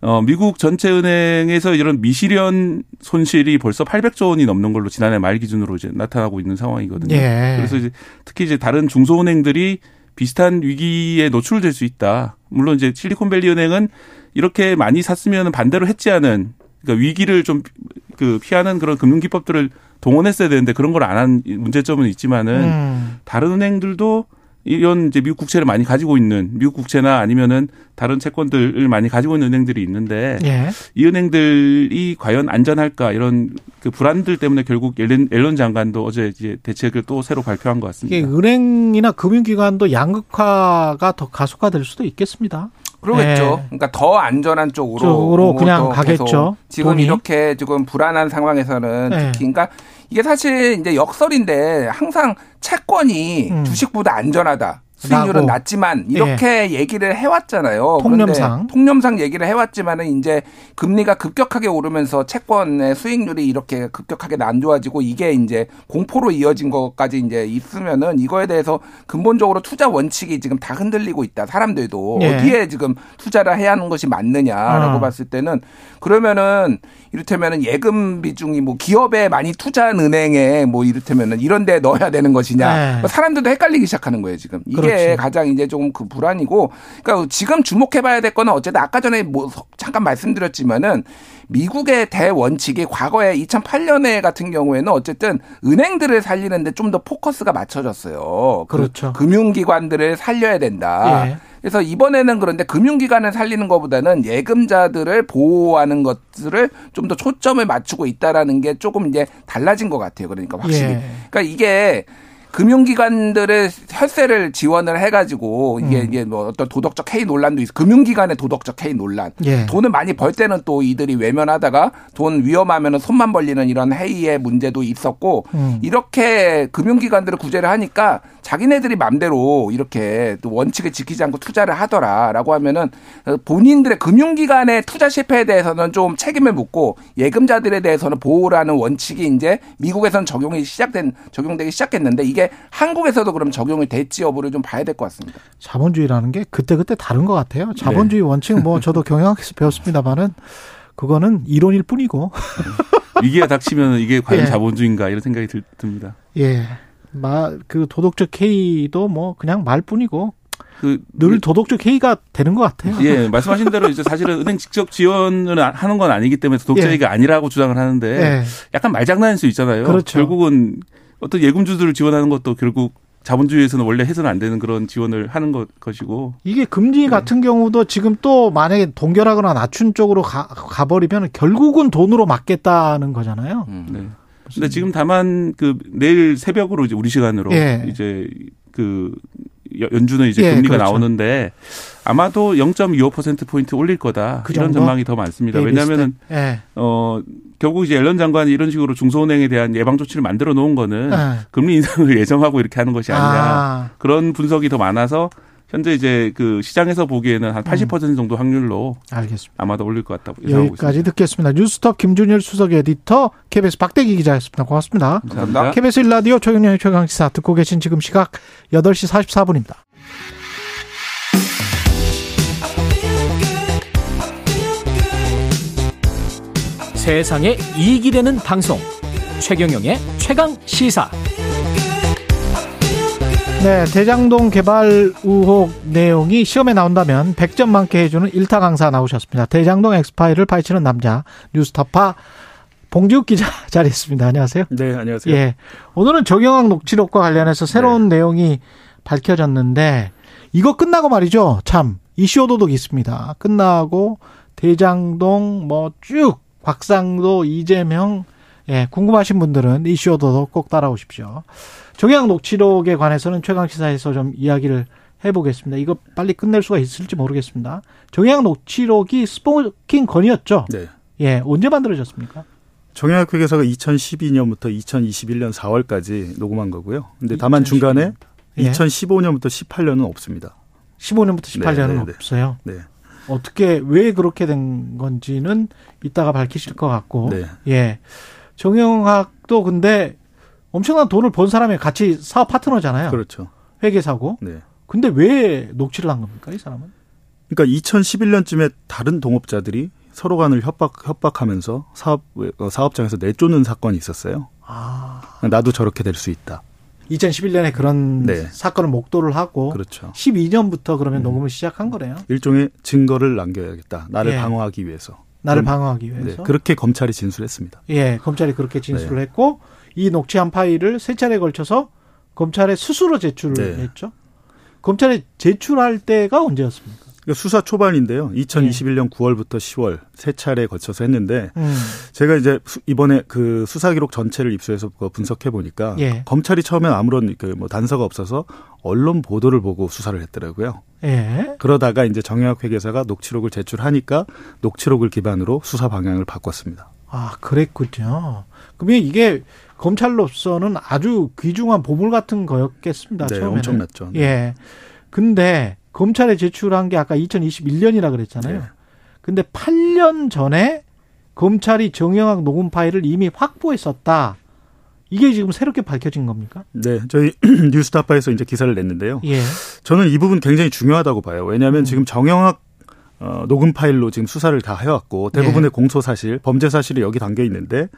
어, 미국 전체 은행에서 이런 미실현 손실이 벌써 팔백조 원이 넘는 걸로 지난해 말 기준으로 이제 나타나고 있는 상황이거든요. 예. 그래서 이제 특히 이제 다른 중소은행들이 비슷한 위기에 노출될 수 있다. 물론 이제 실리콘밸리 은행은 이렇게 많이 샀으면 반대로 해지 않은, 그러니까 위기를 좀 그 피하는 그런 금융기법들을 동원했어야 되는데 그런 걸 안 한 문제점은 있지만은 음. 다른 은행들도 이런 이제 미국 국채를 많이 가지고 있는 미국 국채나 아니면은 다른 채권들을 많이 가지고 있는 은행들이 있는데 예. 이 은행들이 과연 안전할까 이런 그 불안들 때문에 결국 앨런, 앨런 장관도 어제 이제 대책을 또 새로 발표한 것 같습니다. 은행이나 금융기관도 양극화가 더 가속화될 수도 있겠습니다. 그러겠죠. 네. 그러니까 더 안전한 쪽으로, 쪽으로 그냥 가겠죠. 지금 돈이. 이렇게 지금 불안한 상황에서는 네. 특히 그러니까 이게 사실 이제 역설인데 항상 채권이 음. 주식보다 안전하다. 수익률은 낮지만 이렇게 예. 얘기를 해왔잖아요. 통념상. 그런데 통념상 얘기를 해왔지만은 이제 금리가 급격하게 오르면서 채권의 수익률이 이렇게 급격하게 안 좋아지고 이게 이제 공포로 이어진 것까지 이제 있으면은 이거에 대해서 근본적으로 투자 원칙이 지금 다 흔들리고 있다. 사람들도 예. 어디에 지금 투자를 해야 하는 것이 맞느냐라고 아. 봤을 때는 그러면은 이를테면은 예금 비중이 뭐 기업에 많이 투자한 은행에 뭐 이를테면은 이런 데 넣어야 되는 것이냐. 네. 사람들도 헷갈리기 시작하는 거예요, 지금. 이게 그렇지. 가장 이제 조금 그 불안이고. 그러니까 지금 주목해 봐야 될 거는 어쨌든 아까 전에 뭐 잠깐 말씀드렸지만은 미국의 대원칙이 과거에 이천팔 년에 같은 경우에는 어쨌든 은행들을 살리는데 좀 더 포커스가 맞춰졌어요. 그렇죠. 그 금융기관들을 살려야 된다. 예. 그래서 이번에는 그런데 금융기관을 살리는 것보다는 예금자들을 보호하는 것들을 좀 더 초점을 맞추고 있다라는 게 조금 이제 달라진 것 같아요. 그러니까 확실히. 예. 그러니까 이게 금융기관들의 혈세를 지원을 해가지고 이게 음. 이게 뭐 어떤 도덕적 해이 논란도 있어. 금융기관의 도덕적 해이 논란. 예. 돈을 많이 벌 때는 또 이들이 외면하다가 돈 위험하면은 손만 벌리는 이런 해이의 문제도 있었고 음. 이렇게 금융기관들을 구제를 하니까 자기네들이 맘대로 이렇게 또 원칙을 지키지 않고 투자를 하더라라고 하면은 본인들의 금융기관의 투자 실패에 대해서는 좀 책임을 묻고 예금자들에 대해서는 보호라는 원칙이 이제 미국에서는 적용이 시작된 적용되기 시작했는데 이게 한국에서도 그럼 적용이 될지 여부를 좀 봐야 될 것 같습니다. 자본주의라는 게 그때그때 다른 것 같아요. 자본주의 네. 원칙 뭐 저도 경영학에서 배웠습니다만은 그거는 이론일 뿐이고. 위기가 닥치면 이게 과연 예. 자본주의인가 이런 생각이 듭니다. 예. 마, 그 도덕적 해이도 뭐 그냥 말뿐이고 그, 늘 도덕적 해이가 되는 것 같아요. 예. 말씀하신 대로 이제 사실은 은행 직접 지원을 하는 건 아니기 때문에 도덕적 예. 해이가 아니라고 주장을 하는데 예. 약간 말장난일 수 있잖아요. 그렇죠. 결국은 어떤 예금주들을 지원하는 것도 결국 자본주의에서는 원래 해서는 안 되는 그런 지원을 하는 것, 것이고. 이게 금리 네. 같은 경우도 지금 또 만약에 동결하거나 낮춘 쪽으로 가, 가버리면 결국은 돈으로 막겠다는 거잖아요. 음, 네. 근데 지금 다만 그 내일 새벽으로 이제 우리 시간으로 예. 이제 그 연준의 이제 예, 금리가 그렇죠. 나오는데 아마도 영 점 이오 퍼센트 포인트 올릴 거다. 그 이런 전망이 더 많습니다. 왜냐면은, 예. 어, 결국 이제 앨런 장관이 이런 식으로 중소은행에 대한 예방 조치를 만들어 놓은 거는 예. 금리 인상을 예정하고 이렇게 하는 것이 아니라 아. 그런 분석이 더 많아서 현재 이제 그 시장에서 보기에는 한 팔십 퍼센트 정도 확률로 알겠습니다. 아마도 올릴 것 같다고 예상하고 있습니다. 여기까지 듣겠습니다. 뉴스톱 김준일 수석 에디터, 케이비에스 박대기 기자였습니다. 고맙습니다. 감사합니다. 케이비에스 일 라디오 최경영의 최강시사 듣고 계신 지금 시각 여덟 시 사십사 분입니다. 세상에 이익이 되는 방송 최경영의 최강시사. 네, 대장동 개발 의혹 내용이 시험에 나온다면 백 점 만점에 해주는 일타 강사 나오셨습니다. 대장동 엑스파일을 파헤치는 남자 뉴스타파 봉지욱 기자 자리했습니다. 안녕하세요. 네, 안녕하세요. 예, 오늘은 정영학 녹취록과 관련해서 새로운 네. 내용이 밝혀졌는데 이거 끝나고 말이죠. 참 이슈 오도독이 있습니다. 끝나고 대장동 뭐 쭉 곽상도 이재명 예, 궁금하신 분들은 이슈 오도독 꼭 따라오십시오. 정영학 녹취록에 관해서는 최강시사에서 좀 이야기를 해보겠습니다. 이거 빨리 끝낼 수가 있을지 모르겠습니다. 정영학 녹취록이 스포킹 건이었죠? 네. 예, 언제 만들어졌습니까? 정영학 회계사가 이천십이 년부터 이천이십일 년 사월까지 녹음한 거고요. 근데 다만 이천십이 년부터. 중간에 예. 이천십오 년부터 십팔 년은 없습니다. 십오 년부터 십팔 년은 네네네. 없어요? 네. 어떻게, 왜 그렇게 된 건지는 이따가 밝히실 것 같고. 네. 예. 정영학도 근데 엄청난 돈을 번 사람이 같이 사업 파트너잖아요. 그렇죠. 회계사고. 네. 근데 왜 녹취를 한 겁니까, 이 사람은? 그러니까 이천십일 년쯤에 다른 동업자들이 서로 간을 협박, 협박하면서 사업, 사업장에서 내쫓는 사건이 있었어요. 아. 나도 저렇게 될 수 있다. 이천십일 년에 그런 네. 사건을 목도를 하고. 그렇죠. 십이 년부터 그러면 음. 녹음을 시작한 거네요. 일종의 증거를 남겨야겠다. 나를 예. 방어하기 위해서. 나를 방어하기 위해서. 네. 그렇게 검찰이 진술했습니다. 예, 검찰이 그렇게 진술을 네. 했고. 이 녹취한 파일을 세 차례 걸쳐서 검찰에 스스로 제출을 네. 했죠. 검찰에 제출할 때가 언제였습니까? 수사 초반인데요. 이천이십일 년 네. 구월부터 시월 세 차례 걸쳐서 했는데 음. 제가 이제 이번에 그 수사 기록 전체를 입수해서 분석해 보니까 네. 검찰이 처음엔 아무런 그 뭐 단서가 없어서 언론 보도를 보고 수사를 했더라고요. 네. 그러다가 이제 정영학 회계사가 녹취록을 제출하니까 녹취록을 기반으로 수사 방향을 바꿨습니다. 아, 그랬군요. 그러면 이게 검찰로서는 아주 귀중한 보물 같은 거였겠습니다. 네, 처음에는. 엄청났죠. 네. 예. 근데 검찰에 제출한 게 아까 이천이십일 년이라 그랬잖아요. 네. 근데 팔 년 전에 검찰이 정영학 녹음 파일을 이미 확보했었다. 이게 지금 새롭게 밝혀진 겁니까? 네, 저희 뉴스타파에서 이제 기사를 냈는데요. 예. 저는 이 부분 굉장히 중요하다고 봐요. 왜냐하면 음. 지금 정영학 어, 녹음 파일로 지금 수사를 다 해왔고 대부분의 예. 공소 사실, 범죄 사실이 여기 담겨 있는데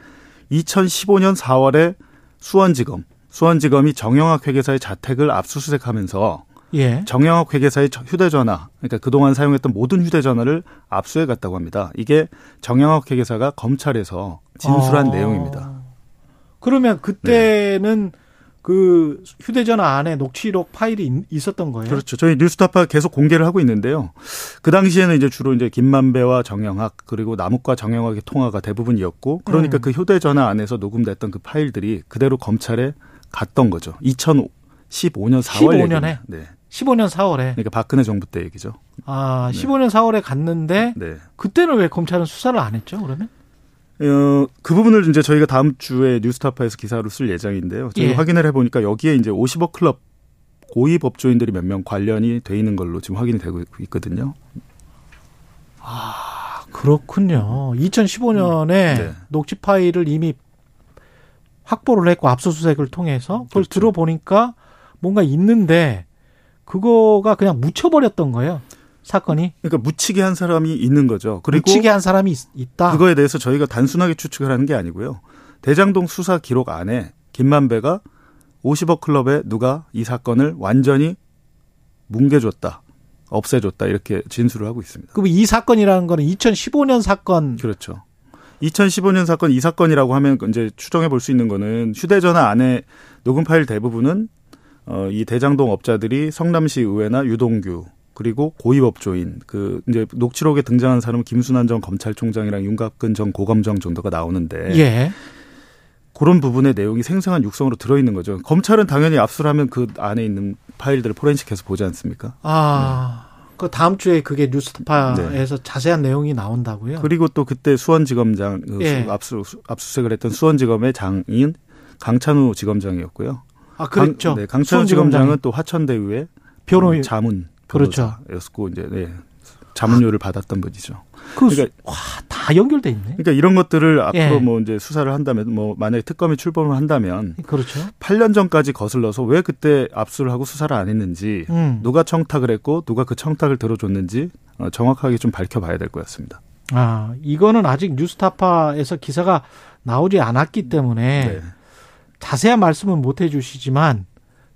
이천십오 년 사월에 수원지검, 수원지검이 정영학 회계사의 자택을 압수수색하면서 예. 정영학 회계사의 휴대전화, 그러니까 그동안 사용했던 모든 휴대전화를 압수해 갔다고 합니다. 이게 정영학 회계사가 검찰에서 진술한 어. 내용입니다. 그러면 그때는 네. 그 휴대전화 안에 녹취록 파일이 있었던 거예요? 그렇죠. 저희 뉴스타파 계속 공개를 하고 있는데요. 그 당시에는 이제 주로 이제 김만배와 정영학 그리고 남욱과 정영학의 통화가 대부분이었고 그러니까 음. 그 휴대전화 안에서 녹음됐던 그 파일들이 그대로 검찰에 갔던 거죠. 이천십오 년 사월 십오 년에? 네. 십오 년 사월에. 그러니까 박근혜 정부 때 얘기죠. 아, 십오 년 네. 사월에 갔는데 네. 그때는 왜 검찰은 수사를 안 했죠, 그러면? 어, 그 부분을 이제 저희가 다음 주에 뉴스타파에서 기사로 쓸 예정인데요. 저희가 예. 확인을 해보니까 여기에 이제 오십억 클럽 고위 법조인들이 몇 명 관련이 돼 있는 걸로 지금 확인이 되고 있거든요. 아, 그렇군요. 이천십오 년에 음. 네. 녹취 파일을 이미 확보를 했고 압수수색을 통해서 그걸 그렇죠. 들어보니까 뭔가 있는데 그거가 그냥 묻혀버렸던 거예요. 사건이. 그러니까 묻히게 한 사람이 있는 거죠. 그리고 묻히게 한 사람이 있다. 그거에 대해서 저희가 단순하게 추측을 하는 게 아니고요. 대장동 수사 기록 안에 김만배가 오십억 클럽에 누가 이 사건을 완전히 뭉개줬다. 없애줬다. 이렇게 진술을 하고 있습니다. 그럼 이 사건이라는 거는 이천십오 년 사건. 그렇죠. 이천십오 년 사건 이 사건이라고 하면 이제 추정해 볼 수 있는 거는 휴대전화 안에 녹음 파일 대부분은 이 대장동 업자들이 성남시 의회나 유동규 그리고 고위법조인, 그, 이제, 녹취록에 등장한 사람은 김순환 전 검찰총장이랑 윤갑근 전 고검장 정도가 나오는데. 예. 그런 부분의 내용이 생생한 육성으로 들어있는 거죠. 검찰은 당연히 압수를 하면 그 안에 있는 파일들을 포렌식해서 보지 않습니까? 아. 네. 그 다음 주에 그게 뉴스타파에서 네. 자세한 내용이 나온다고요? 그리고 또 그때 수원지검장, 예. 압수, 압수수색을 했던 수원지검의 장인 강찬우 지검장이었고요. 아, 그렇죠. 강, 네. 강찬우 지검장은 또 화천대유의 변호인. 자문. 그렇죠. 였고 이제 네, 자문료를 아, 받았던 분이죠. 그, 그러니까 와, 다 연결돼 있네. 그러니까 이런 것들을 앞으로 예. 뭐 이제 수사를 한다면 뭐 만약에 특검이 출범을 한다면 그렇죠. 팔 년 전까지 거슬러서 왜 그때 압수를 하고 수사를 안 했는지 음. 누가 청탁을 했고 누가 그 청탁을 들어줬는지 정확하게 좀 밝혀봐야 될 것 같습니다. 아, 이거는 아직 뉴스타파에서 기사가 나오지 않았기 때문에 네. 자세한 말씀은 못 해주시지만.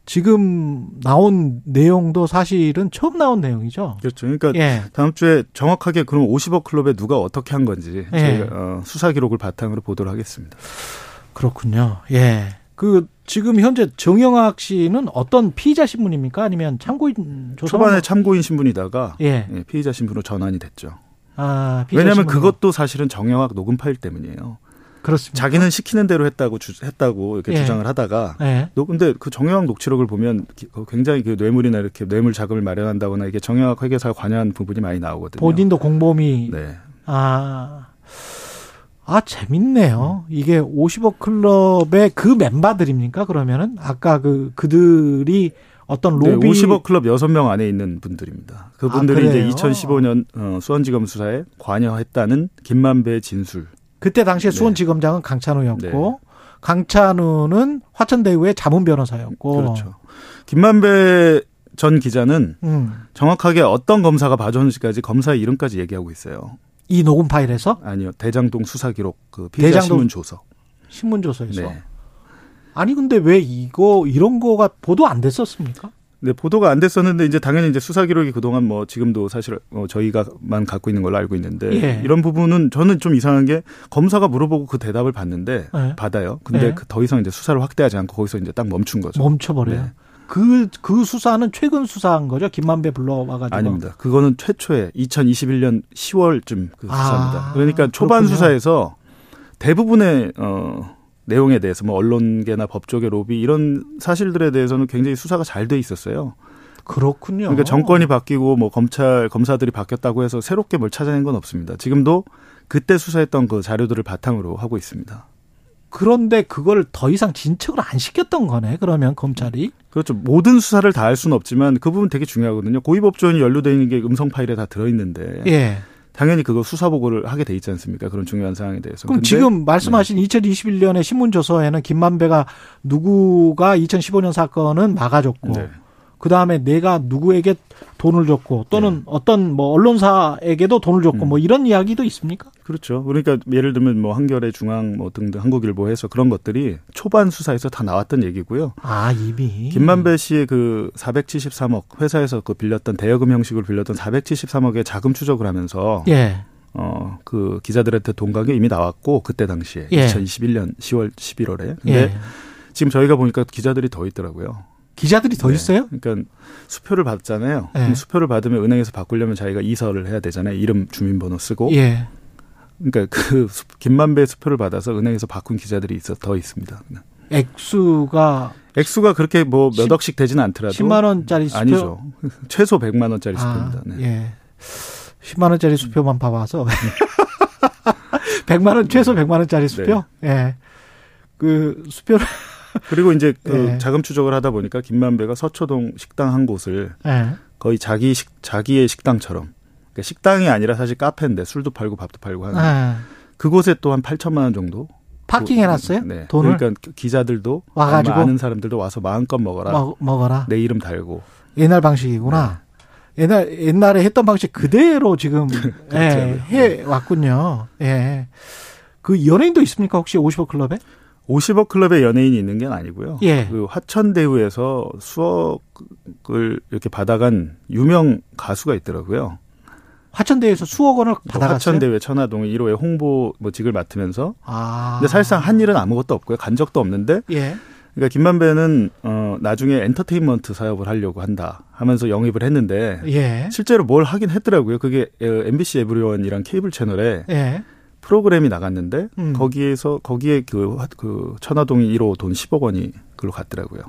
지금 나온 내용도 사실은 처음 나온 내용이죠. 그렇죠. 그러니까 예. 다음 주에 정확하게 그럼 오십억 클럽에 누가 어떻게 한 건지 예. 저희가 수사 기록을 바탕으로 보도록 하겠습니다. 그렇군요. 예. 그 지금 현재 정영학 씨는 어떤 피의자 신분입니까? 아니면 참고인 조사? 초반에 참고인 신분이다가 예. 피의자 신분으로 전환이 됐죠. 아, 피의자 왜냐하면 신분으로. 그것도 사실은 정영학 녹음 파일 때문이에요. 그렇습니다. 자기는 시키는 대로 했다고 주, 했다고 이렇게 예. 주장을 하다가 예. 근데 그 정영학 녹취록을 보면 굉장히 그 뇌물이나 이렇게 뇌물 자금을 마련한다거나 이게 정영학 회계사에 관여한 부분이 많이 나오거든요. 본인도 공범이 네. 아, 아 재밌네요. 음. 이게 오십억 클럽의 그 멤버들입니까? 그러면은 아까 그 그들이 어떤 로비 네, 오십억 클럽 여섯 명 안에 있는 분들입니다. 그분들이 아, 이제 이천십오 년 수원지검 수사에 관여했다는 김만배의 진술. 그때 당시에 네. 수원지검장은 강찬우였고 네. 강찬우는 화천대유의 자문 변호사였고 그렇죠. 김만배 전 기자는 음. 정확하게 어떤 검사가 봐줬는지까지 검사의 이름까지 얘기하고 있어요. 이 녹음 파일에서? 아니요. 대장동 수사 기록 그 피의자 신문 조서. 신문 조서에서. 네. 아니 근데 왜 이거 이런 거가 보도 안 됐었습니까? 네, 보도가 안 됐었는데 이제 당연히 이제 수사 기록이 그동안 뭐 지금도 사실 어 저희가만 갖고 있는 걸로 알고 있는데 예. 이런 부분은 저는 좀 이상한 게 검사가 물어보고 그 대답을 받는데 예. 받아요. 근데 예. 그 더 이상 이제 수사를 확대하지 않고 거기서 이제 딱 멈춘 거죠. 멈춰버려요. 네. 그, 그 수사는 최근 수사한 거죠? 김만배 불러와가지고. 아닙니다. 그거는 최초에 이천이십일 년 시월쯤 그 수사입니다. 아, 그러니까 초반 그렇군요. 수사에서 대부분의 어. 내용에 대해서 뭐 언론계나 법조계 로비 이런 사실들에 대해서는 굉장히 수사가 잘 돼 있었어요. 그렇군요. 그러니까 정권이 바뀌고 뭐 검찰 검사들이 바뀌었다고 해서 새롭게 뭘 찾아낸 건 없습니다. 지금도 그때 수사했던 그 자료들을 바탕으로 하고 있습니다. 그런데 그걸 더 이상 진척을 안 시켰던 거네. 그러면 검찰이. 그렇죠. 모든 수사를 다 할 수는 없지만 그 부분 되게 중요하거든요. 고위법조인이 연루되어 있는 게 음성 파일에 다 들어있는데. 예. 당연히 그거 수사 보고를 하게 돼 있지 않습니까? 그런 중요한 사항에 대해서. 그럼 근데, 지금 말씀하신 네. 이천이십일 년에 신문조서에는 김만배가 누구가 이천십오 년 사건은 막아줬고 네. 그다음에 내가 누구에게 돈을 줬고 또는 네. 어떤 뭐 언론사에게도 돈을 줬고 음. 뭐 이런 이야기도 있습니까? 그렇죠. 그러니까 예를 들면 뭐 한겨레 중앙 뭐 등등 한국일보에서 그런 것들이 초반 수사에서 다 나왔던 얘기고요. 아, 이미. 김만배 씨의 그 사백칠십삼억 회사에서 그 빌렸던 대여금 형식으로 빌렸던 사백칠십삼억의 자금 추적을 하면서 예. 어, 그 기자들한테 동강이 이미 나왔고 그때 당시에 예. 이천이십일 년 시월 십일월에. 근데 예. 지금 저희가 보니까 기자들이 더 있더라고요. 기자들이 더 네. 있어요? 그러니까 수표를 받잖아요. 네. 그럼 수표를 받으면 은행에서 바꾸려면 자기가 이사를 해야 되잖아요. 이름 주민번호 쓰고. 예. 그러니까 그 김만배 수표를 받아서 은행에서 바꾼 기자들이 있어 더 있습니다. 액수가 액수가 그렇게 뭐 몇 억씩 되지는 않더라도 십만 원짜리 수표 아니죠. 최소 백만 원짜리 수표입니다. 네. 아, 예. 십만 원짜리 수표만 봐봐서 백만 원 최소 백만 원짜리 수표. 네. 예. 그 수표를 그리고 이제 그 예. 자금 추적을 하다 보니까 김만배가 서초동 식당 한 곳을 예. 거의 자기 식, 자기의 식당처럼 그러니까 식당이 아니라 사실 카페인데 술도 팔고 밥도 팔고 하는 예. 그곳에 또 한 팔천만 원 정도 파킹해놨어요? 네. 돈을? 그러니까 기자들도 와가지고 아는 사람들도 와서 마음껏 먹어라. 먹, 먹어라. 내 이름 달고. 옛날 방식이구나. 네. 옛날, 옛날에 했던 방식 그대로 지금 예, 해왔군요. 예. 그 연예인도 있습니까? 혹시 오십억 클럽에? 오십억 클럽에 연예인이 있는 게 아니고요. 예. 그 화천대유에서 수억을 이렇게 받아간 유명 가수가 있더라고요. 화천대유에서 수억 원을 받아갔어요? 화천대유 천화동 일 호에 홍보 직을 맡으면서. 아. 근데 사실상 한 일은 아무것도 없고요. 간 적도 없는데. 예. 그러니까 김만배는 어, 나중에 엔터테인먼트 사업을 하려고 한다 하면서 영입을 했는데. 예. 실제로 뭘 하긴 했더라고요. 그게 엠비씨 에브리원이랑 케이블 채널에. 예. 프로그램이 나갔는데 음. 거기에서 거기에 그, 그 천화동이 일 호 돈 십억 원이 그로 갔더라고요.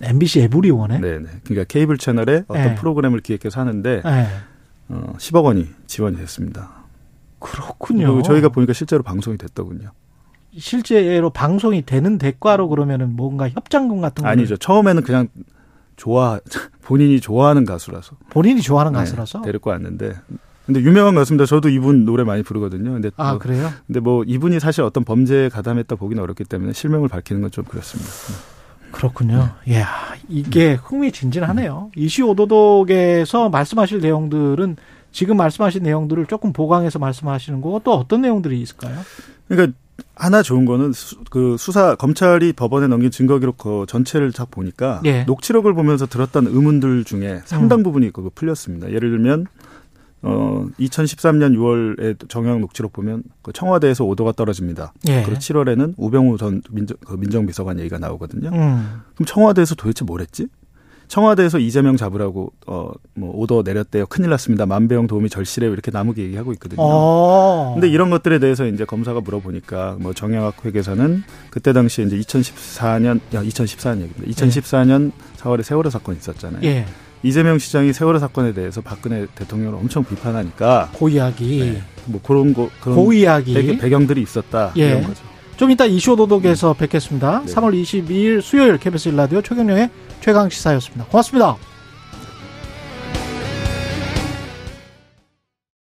엠비씨 에브리원에? 네, 그러니까 케이블 채널에 어떤 에. 프로그램을 기획해서 하는데 어, 십억 원이 지원이 됐습니다. 그렇군요. 저희가 보니까 실제로 방송이 됐더군요. 실제로 방송이 되는 대가로 그러면은 뭔가 협찬금 같은 거? 아니죠. 처음에는 그냥 좋아 본인이 좋아하는 가수라서. 본인이 좋아하는 네, 가수라서 데리고 왔는데. 근데 유명한 것 같습니다. 저도 이분 노래 많이 부르거든요. 근데 아, 뭐, 그래요? 근데 뭐 이분이 사실 어떤 범죄에 가담했다 보기는 어렵기 때문에 실명을 밝히는 건 좀 그렇습니다. 그렇군요. 네. 이야, 이게 흥미진진하네요. 네. 이슈 오도독에서 말씀하실 내용들은 지금 말씀하신 내용들을 조금 보강해서 말씀하시는 거고 또 어떤 내용들이 있을까요? 그러니까 하나 좋은 거는 수, 그 수사 검찰이 법원에 넘긴 증거기록 그 전체를 딱 보니까 네. 녹취록을 보면서 들었던 의문들 중에 상당 부분이 그거 풀렸습니다. 예를 들면 어, 이천십삼 년 유월에 정영 녹취록 보면 그 청와대에서 오도가 떨어집니다. 예. 그리고 칠월에는 우병우 전 민정, 그 민정비서관 얘기가 나오거든요. 음. 그럼 청와대에서 도대체 뭘 했지? 청와대에서 이재명 잡으라고 어, 뭐 오도 내렸대요. 큰일 났습니다. 만배용 도움이 절실해요. 이렇게 나무기 얘기하고 있거든요. 그런데 이런 것들에 대해서 이제 검사가 물어보니까 뭐 정영학 회계사는 그때 당시에 이제 이천십사 년, 야, 이천십사 년 얘기입니다. 이천십사 년 예. 사월에 세월호 사건이 있었잖아요. 예. 이재명 시장이 세월호 사건에 대해서 박근혜 대통령을 엄청 비판하니까 고이야기 네, 뭐 그런 거 그런 고이야기 배경들이 있었다 예. 이런 거죠. 좀 이따 이슈 오도독에서 네. 뵙겠습니다. 네. 삼월 이십이일 수요일 케이비에스 일 라디오 최경영의 최강 시사였습니다. 고맙습니다.